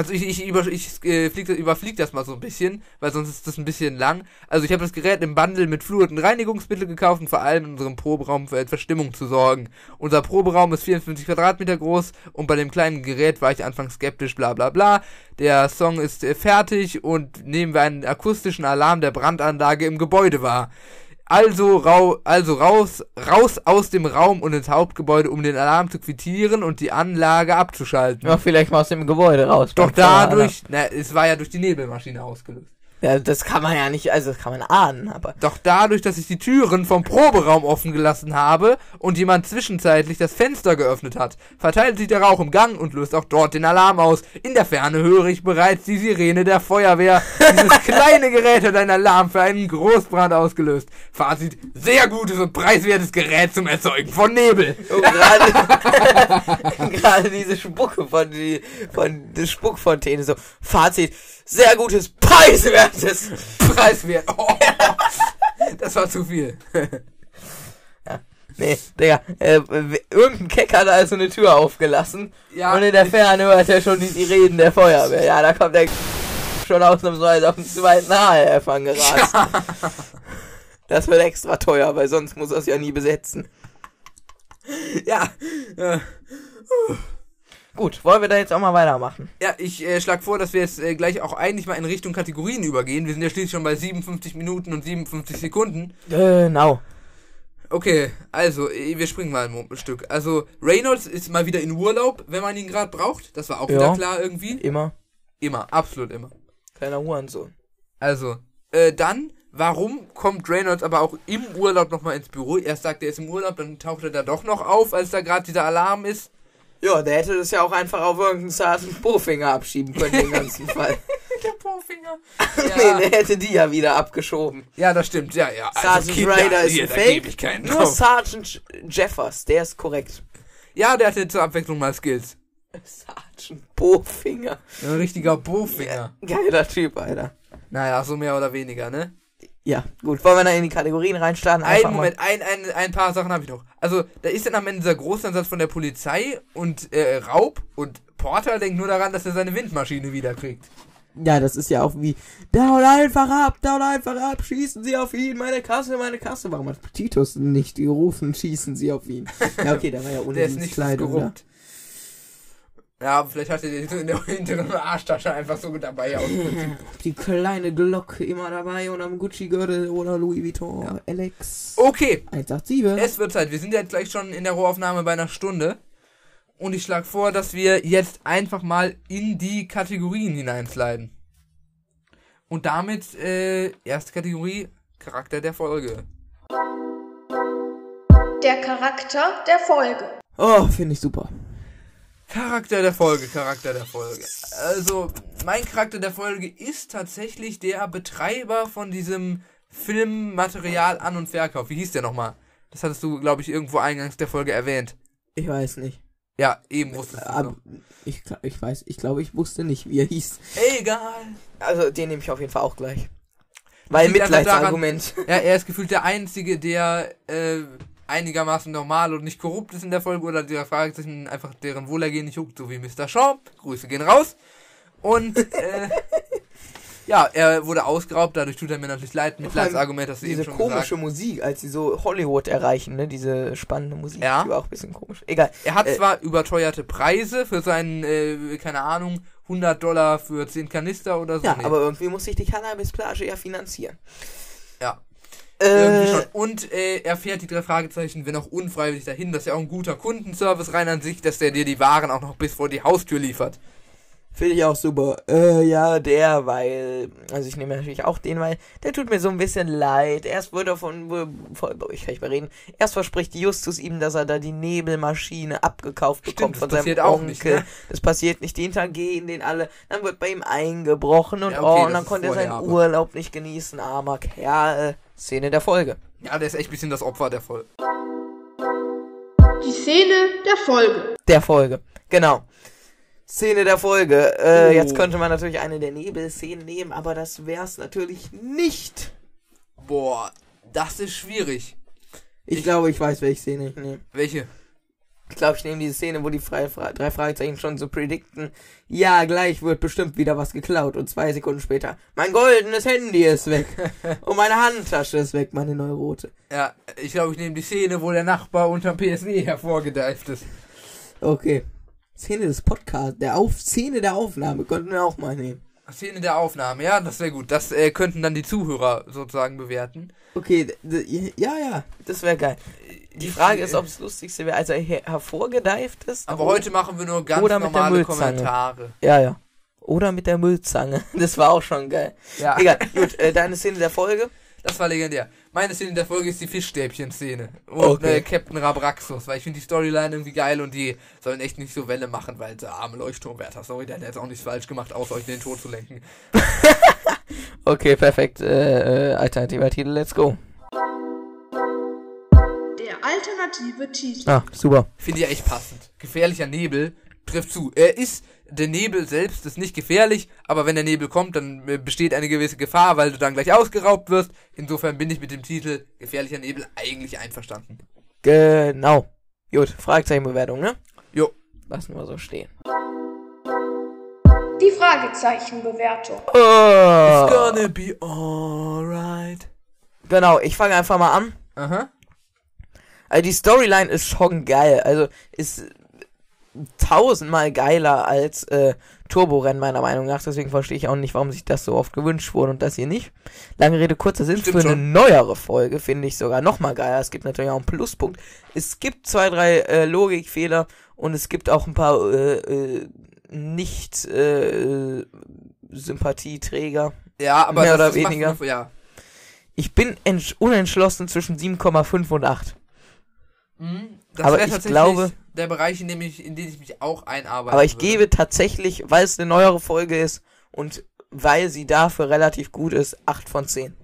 Also ich, ich, über, ich äh, flieg, überflieg das mal so ein bisschen, weil sonst ist das ein bisschen lang. Also ich habe das Gerät im Bundle mit Fluid und Reinigungsmittel gekauft und vor allem in unserem Proberaum für etwas Stimmung zu sorgen. Unser Proberaum ist vierundfünfzig Quadratmeter groß und bei dem kleinen Gerät war ich anfangs skeptisch, bla bla bla. Der Song ist äh, fertig und nehmen wir einen akustischen Alarm der Brandanlage im Gebäude wahr. Also, rau, also raus, raus aus dem Raum und ins Hauptgebäude, um den Alarm zu quittieren und die Anlage abzuschalten. Ja, vielleicht mal aus dem Gebäude raus. Doch dadurch, na, es war ja durch die Nebelmaschine ausgelöst. Ja, das kann man ja nicht, also das kann man ahnen, aber... Doch dadurch, dass ich die Türen vom Proberaum offen gelassen habe und jemand zwischenzeitlich das Fenster geöffnet hat, verteilt sich der Rauch im Gang und löst auch dort den Alarm aus. In der Ferne höre ich bereits die Sirene der Feuerwehr. Dieses kleine Gerät hat einen Alarm für einen Großbrand ausgelöst. Fazit, sehr gutes und preiswertes Gerät zum Erzeugen von Nebel. Oh, gerade, gerade diese Spucke von, die, von der Spuckfontäne, so, Fazit, sehr gutes, preiswertes, preiswert. Oh, das war zu viel. Ja, nee, Digga, äh, irgendein Keck hat also eine Tür aufgelassen. Ja, und in der Ferne hört er schon die Reden der Feuerwehr. Ja, da kommt der schon ausnahmsweise auf den zweiten Nahe-Erfang gerast. Ja. Das wird extra teuer, weil sonst muss er es ja nie besetzen. Ja, ja. Uh. Gut, wollen wir da jetzt auch mal weitermachen? Ja, ich äh, schlage vor, dass wir jetzt äh, gleich auch eigentlich mal in Richtung Kategorien übergehen. Wir sind ja schließlich schon bei siebenundfünfzig Minuten und siebenundfünfzig Sekunden. Genau. Okay, also, wir springen mal ein Stück. Also, Reynolds ist mal wieder in Urlaub, wenn man ihn gerade braucht. Das war auch ja. wieder klar irgendwie. Immer. Immer, absolut immer. Kleiner Hurensohn. Also, äh, dann... Warum kommt Reynolds aber auch im Urlaub nochmal ins Büro? Erst sagt er, er ist im Urlaub, dann taucht er da doch noch auf, als da gerade dieser Alarm ist. Ja, der hätte das ja auch einfach auf irgendeinen zarten Po-Finger abschieben können, den ganzen Fall. Der Po-Finger. Ja. Nee, der hätte die ja wieder abgeschoben. Ja, das stimmt, ja, ja. Also Sergeant Ryder ist ein Fake, nur Sergeant Jeffers, der ist korrekt. Ja, der hatte zur Abwechslung mal Skills. Sergeant Po-Finger. Ein richtiger Po-Finger. Ja, geiler Typ, Alter. Naja, so mehr oder weniger, ne? Ja, gut. Wollen wir dann in die Kategorien reinstarten? Einen Moment, ein, ein, ein paar Sachen habe ich noch. Also, da ist dann am Ende dieser Großansatz von der Polizei und äh, Raub und Porter denkt nur daran, dass er seine Windmaschine wiederkriegt. Ja, das ist ja auch wie, da haut einfach ab, da haut einfach ab, schießen Sie auf ihn, meine Kasse, meine Kasse. Warum hat Titus nicht gerufen, schießen Sie auf ihn? Ja, okay, da war ja ohne die Kleidung da. Ja, vielleicht hast du den in der hinteren Arschtasche einfach so dabei aus. Die kleine Glocke immer dabei und am Gucci-Gürtel oder Louis Vuitton. Ja. Alex. Okay. eins acht sieben. Es wird Zeit. Wir sind jetzt gleich schon in der Rohaufnahme bei einer Stunde. Und ich schlage vor, dass wir jetzt einfach mal in die Kategorien hineinsliden. Und damit, äh, erste Kategorie, Charakter der Folge. Der Charakter der Folge. Oh, finde ich super. Charakter der Folge, Charakter der Folge. Also, mein Charakter der Folge ist tatsächlich der Betreiber von diesem Filmmaterial An- und Verkauf. Wie hieß der nochmal? Das hattest du, glaube ich, irgendwo eingangs der Folge erwähnt. Ich weiß nicht. Ja, eben wusstest du noch. Ich, ich weiß, ich glaube, ich wusste nicht, wie er hieß. Egal. Also, den nehme ich auf jeden Fall auch gleich. Weil Mitleidsargument. Ja, er ist gefühlt der Einzige, der... Äh, einigermaßen normal und nicht korrupt ist in der Folge oder der fragt sich einfach deren Wohlergehen nicht juckt, so wie Mister Shaw. Grüße gehen raus. Und äh, ja, er wurde ausgeraubt, dadurch tut er mir natürlich leid. Mitleidsargument, das du eben schon gesagt. Diese komische Musik, als sie so Hollywood erreichen, ne, diese spannende Musik, ja. Die war auch ein bisschen komisch. Egal. Er hat äh, zwar überteuerte Preise für seinen, äh, keine Ahnung, hundert Dollar für zehn Kanister oder so. Ja, nee. Aber irgendwie muss sich die Cannabis-Plage ja finanzieren. Ja. Äh, schon. Und äh, er fährt die drei Fragezeichen, wenn auch unfreiwillig, dahin. Das ist ja auch ein guter Kundenservice rein an sich, dass der dir die Waren auch noch bis vor die Haustür liefert. Finde ich auch super. Äh, ja, der, weil... Also ich nehme natürlich auch den, weil der tut mir so ein bisschen leid. Erst wird er von... Ich kann nicht mehr reden. Erst verspricht Justus ihm, dass er da die Nebelmaschine abgekauft bekommt. Stimmt, von seinem Onkel. Auch nicht, ne? Das passiert nicht. Die hintergehen den alle. Dann wird bei ihm eingebrochen und, ja, okay, oh, und dann konnte er seinen aber. Urlaub nicht genießen. Armer Kerl. Szene der Folge. Ja, der ist echt ein bisschen das Opfer der Folge. Die Szene der Folge. Der Folge, genau. Szene der Folge. Äh, oh. Jetzt könnte man natürlich eine der Nebelszenen nehmen, aber das wär's natürlich nicht. Boah, das ist schwierig. Ich, ich glaube, ich weiß, welche Szene ich nehme. Welche? Ich glaube, ich nehme diese Szene, wo die drei Fragezeichen schon so predikten, ja, gleich wird bestimmt wieder was geklaut. Und zwei Sekunden später, mein goldenes Handy ist weg. Und meine Handtasche ist weg, meine neue rote. Ja, ich glaube, ich nehme die Szene, wo der Nachbar unterm P S W hervorgedeift ist. Okay. Szene des Podcasts, der Auf Szene der Aufnahme könnten wir auch mal nehmen. Szene der Aufnahme, ja, das wäre gut. Das äh, könnten dann die Zuhörer sozusagen bewerten. Okay, d- ja, ja, das wäre geil. Die Frage ist, ob es lustigste wäre, als er her- hervorgedeift ist. Aber oder? Heute machen wir nur ganz oder normale Kommentare. Ja, ja. Oder mit der Müllzange. Das war auch schon geil. Ja. Egal, gut, äh, deine Szene der Folge? Das war legendär. Meine Szene der Folge ist die Fischstäbchen-Szene. Und okay. äh, Captain Rabraxus, weil ich finde die Storyline irgendwie geil und die sollen echt nicht so Welle machen, weil der arme Leuchtturmwärter, sorry, der hat jetzt auch nichts falsch gemacht, außer euch in den Tod zu lenken. Okay, perfekt. Äh, äh, alternativer Titel, let's go. Der alternative Titel. Ah, super. Finde ich echt passend. Gefährlicher Nebel trifft zu. Er ist... Der Nebel selbst ist nicht gefährlich, aber wenn der Nebel kommt, dann besteht eine gewisse Gefahr, weil du dann gleich ausgeraubt wirst. Insofern bin ich mit dem Titel Gefährlicher Nebel eigentlich einverstanden. Genau. Gut, Fragezeichenbewertung, ne? Jo. Lassen wir so stehen. Die Fragezeichenbewertung. Oh. It's gonna be alright. Genau, ich fange einfach mal an. Aha. Also die Storyline ist schon geil. Also ist... tausendmal geiler als äh, Turborennen meiner Meinung nach, deswegen verstehe ich auch nicht, warum sich das so oft gewünscht wurde und das hier nicht. Lange Rede, kurzer Sinn, stimmt für schon. Eine neuere Folge finde ich sogar nochmal geiler. Es gibt natürlich auch einen Pluspunkt. Es gibt zwei, drei äh, Logikfehler und es gibt auch ein paar äh, äh, nicht äh, Sympathieträger. Ja, aber mehr das oder weniger. Macht, ja. Ich bin entsch- unentschlossen zwischen sieben Komma fünf und acht. Mhm, das aber ich glaube... der Bereich, in dem ich, in den ich mich auch einarbeite. Aber ich würde. gebe tatsächlich, weil es eine neuere Folge ist und weil sie dafür relativ gut ist, acht von zehn.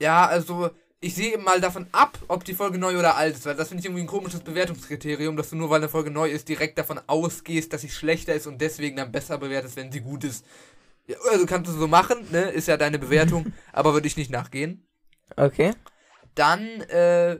Ja, also ich sehe mal davon ab, ob die Folge neu oder alt ist, weil das finde ich irgendwie ein komisches Bewertungskriterium, dass du nur, weil eine Folge neu ist, direkt davon ausgehst, dass sie schlechter ist und deswegen dann besser bewertest, wenn sie gut ist. Ja, also kannst du so machen, ne? Ist ja deine Bewertung, aber würde ich nicht nachgehen. Okay. Dann, äh,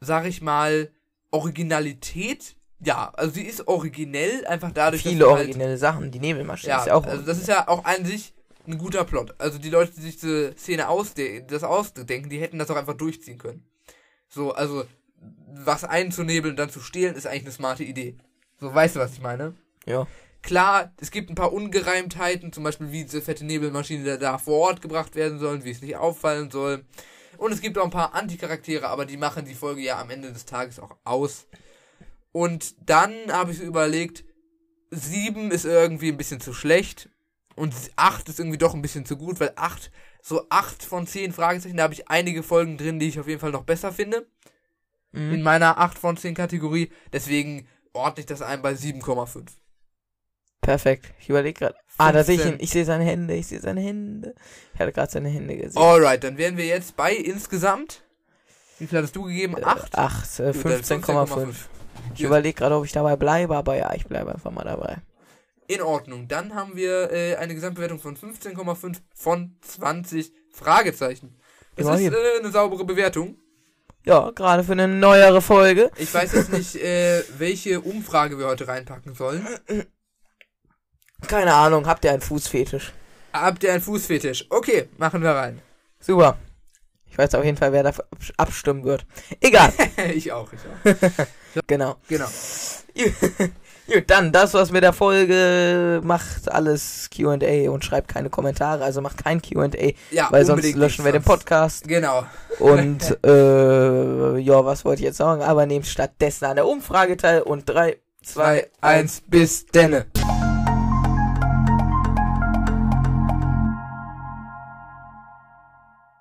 sag ich mal, Originalität. Ja, also sie ist originell, einfach dadurch, viele dass... Viele originelle halt, Sachen, die Nebelmaschine ja, ist ja auch... also das ist ja auch an sich ein guter Plot. Also die Leute, die sich diese Szene ausde- das ausdenken, die hätten das auch einfach durchziehen können. So, also, was einzunebeln und dann zu stehlen, ist eigentlich eine smarte Idee. So, weißt du, was ich meine? Ja. Klar, es gibt ein paar Ungereimtheiten, zum Beispiel, wie diese fette Nebelmaschine da, da vor Ort gebracht werden soll, wie es nicht auffallen soll. Und es gibt auch ein paar Anticharaktere, aber die machen die Folge ja am Ende des Tages auch aus... Und dann habe ich so überlegt, sieben ist irgendwie ein bisschen zu schlecht und acht ist irgendwie doch ein bisschen zu gut, weil acht, so acht von zehn Fragezeichen, da habe ich einige Folgen drin, die ich auf jeden Fall noch besser finde, mhm. in meiner acht von zehn Kategorie, deswegen ordne ich das ein bei sieben Komma fünf. Perfekt, ich überlege gerade, ah, da sehe ich ihn, ich sehe seine Hände, ich sehe seine Hände, ich hatte gerade seine Hände gesehen. Alright, dann wären wir jetzt bei insgesamt, wie viel hattest du gegeben, acht? acht, äh, fünfzehn Komma fünf. Ich ja. überlege gerade, ob ich dabei bleibe, aber ja, ich bleibe einfach mal dabei. In Ordnung, dann haben wir äh, eine Gesamtbewertung von fünfzehn Komma fünf von zwanzig Fragezeichen. Das Immerhin. ist äh, eine saubere Bewertung. Ja, gerade für eine neuere Folge. Ich weiß jetzt nicht, äh, welche Umfrage wir heute reinpacken sollen. Keine Ahnung, habt ihr einen Fußfetisch? Habt ihr einen Fußfetisch? Okay, machen wir rein. Super. Ich weiß auf jeden Fall, wer da abstimmen wird. Egal. ich auch, ich auch. genau. Genau. Gut, dann das, was mit der Folge macht, alles Q und A und schreibt keine Kommentare. Also macht kein Q und A, ja, weil sonst löschen wir sonst. den Podcast. Genau. Und, äh, ja, was wollte ich jetzt sagen? Aber nehmt stattdessen an der Umfrage teil und drei, zwei, eins, bis denne.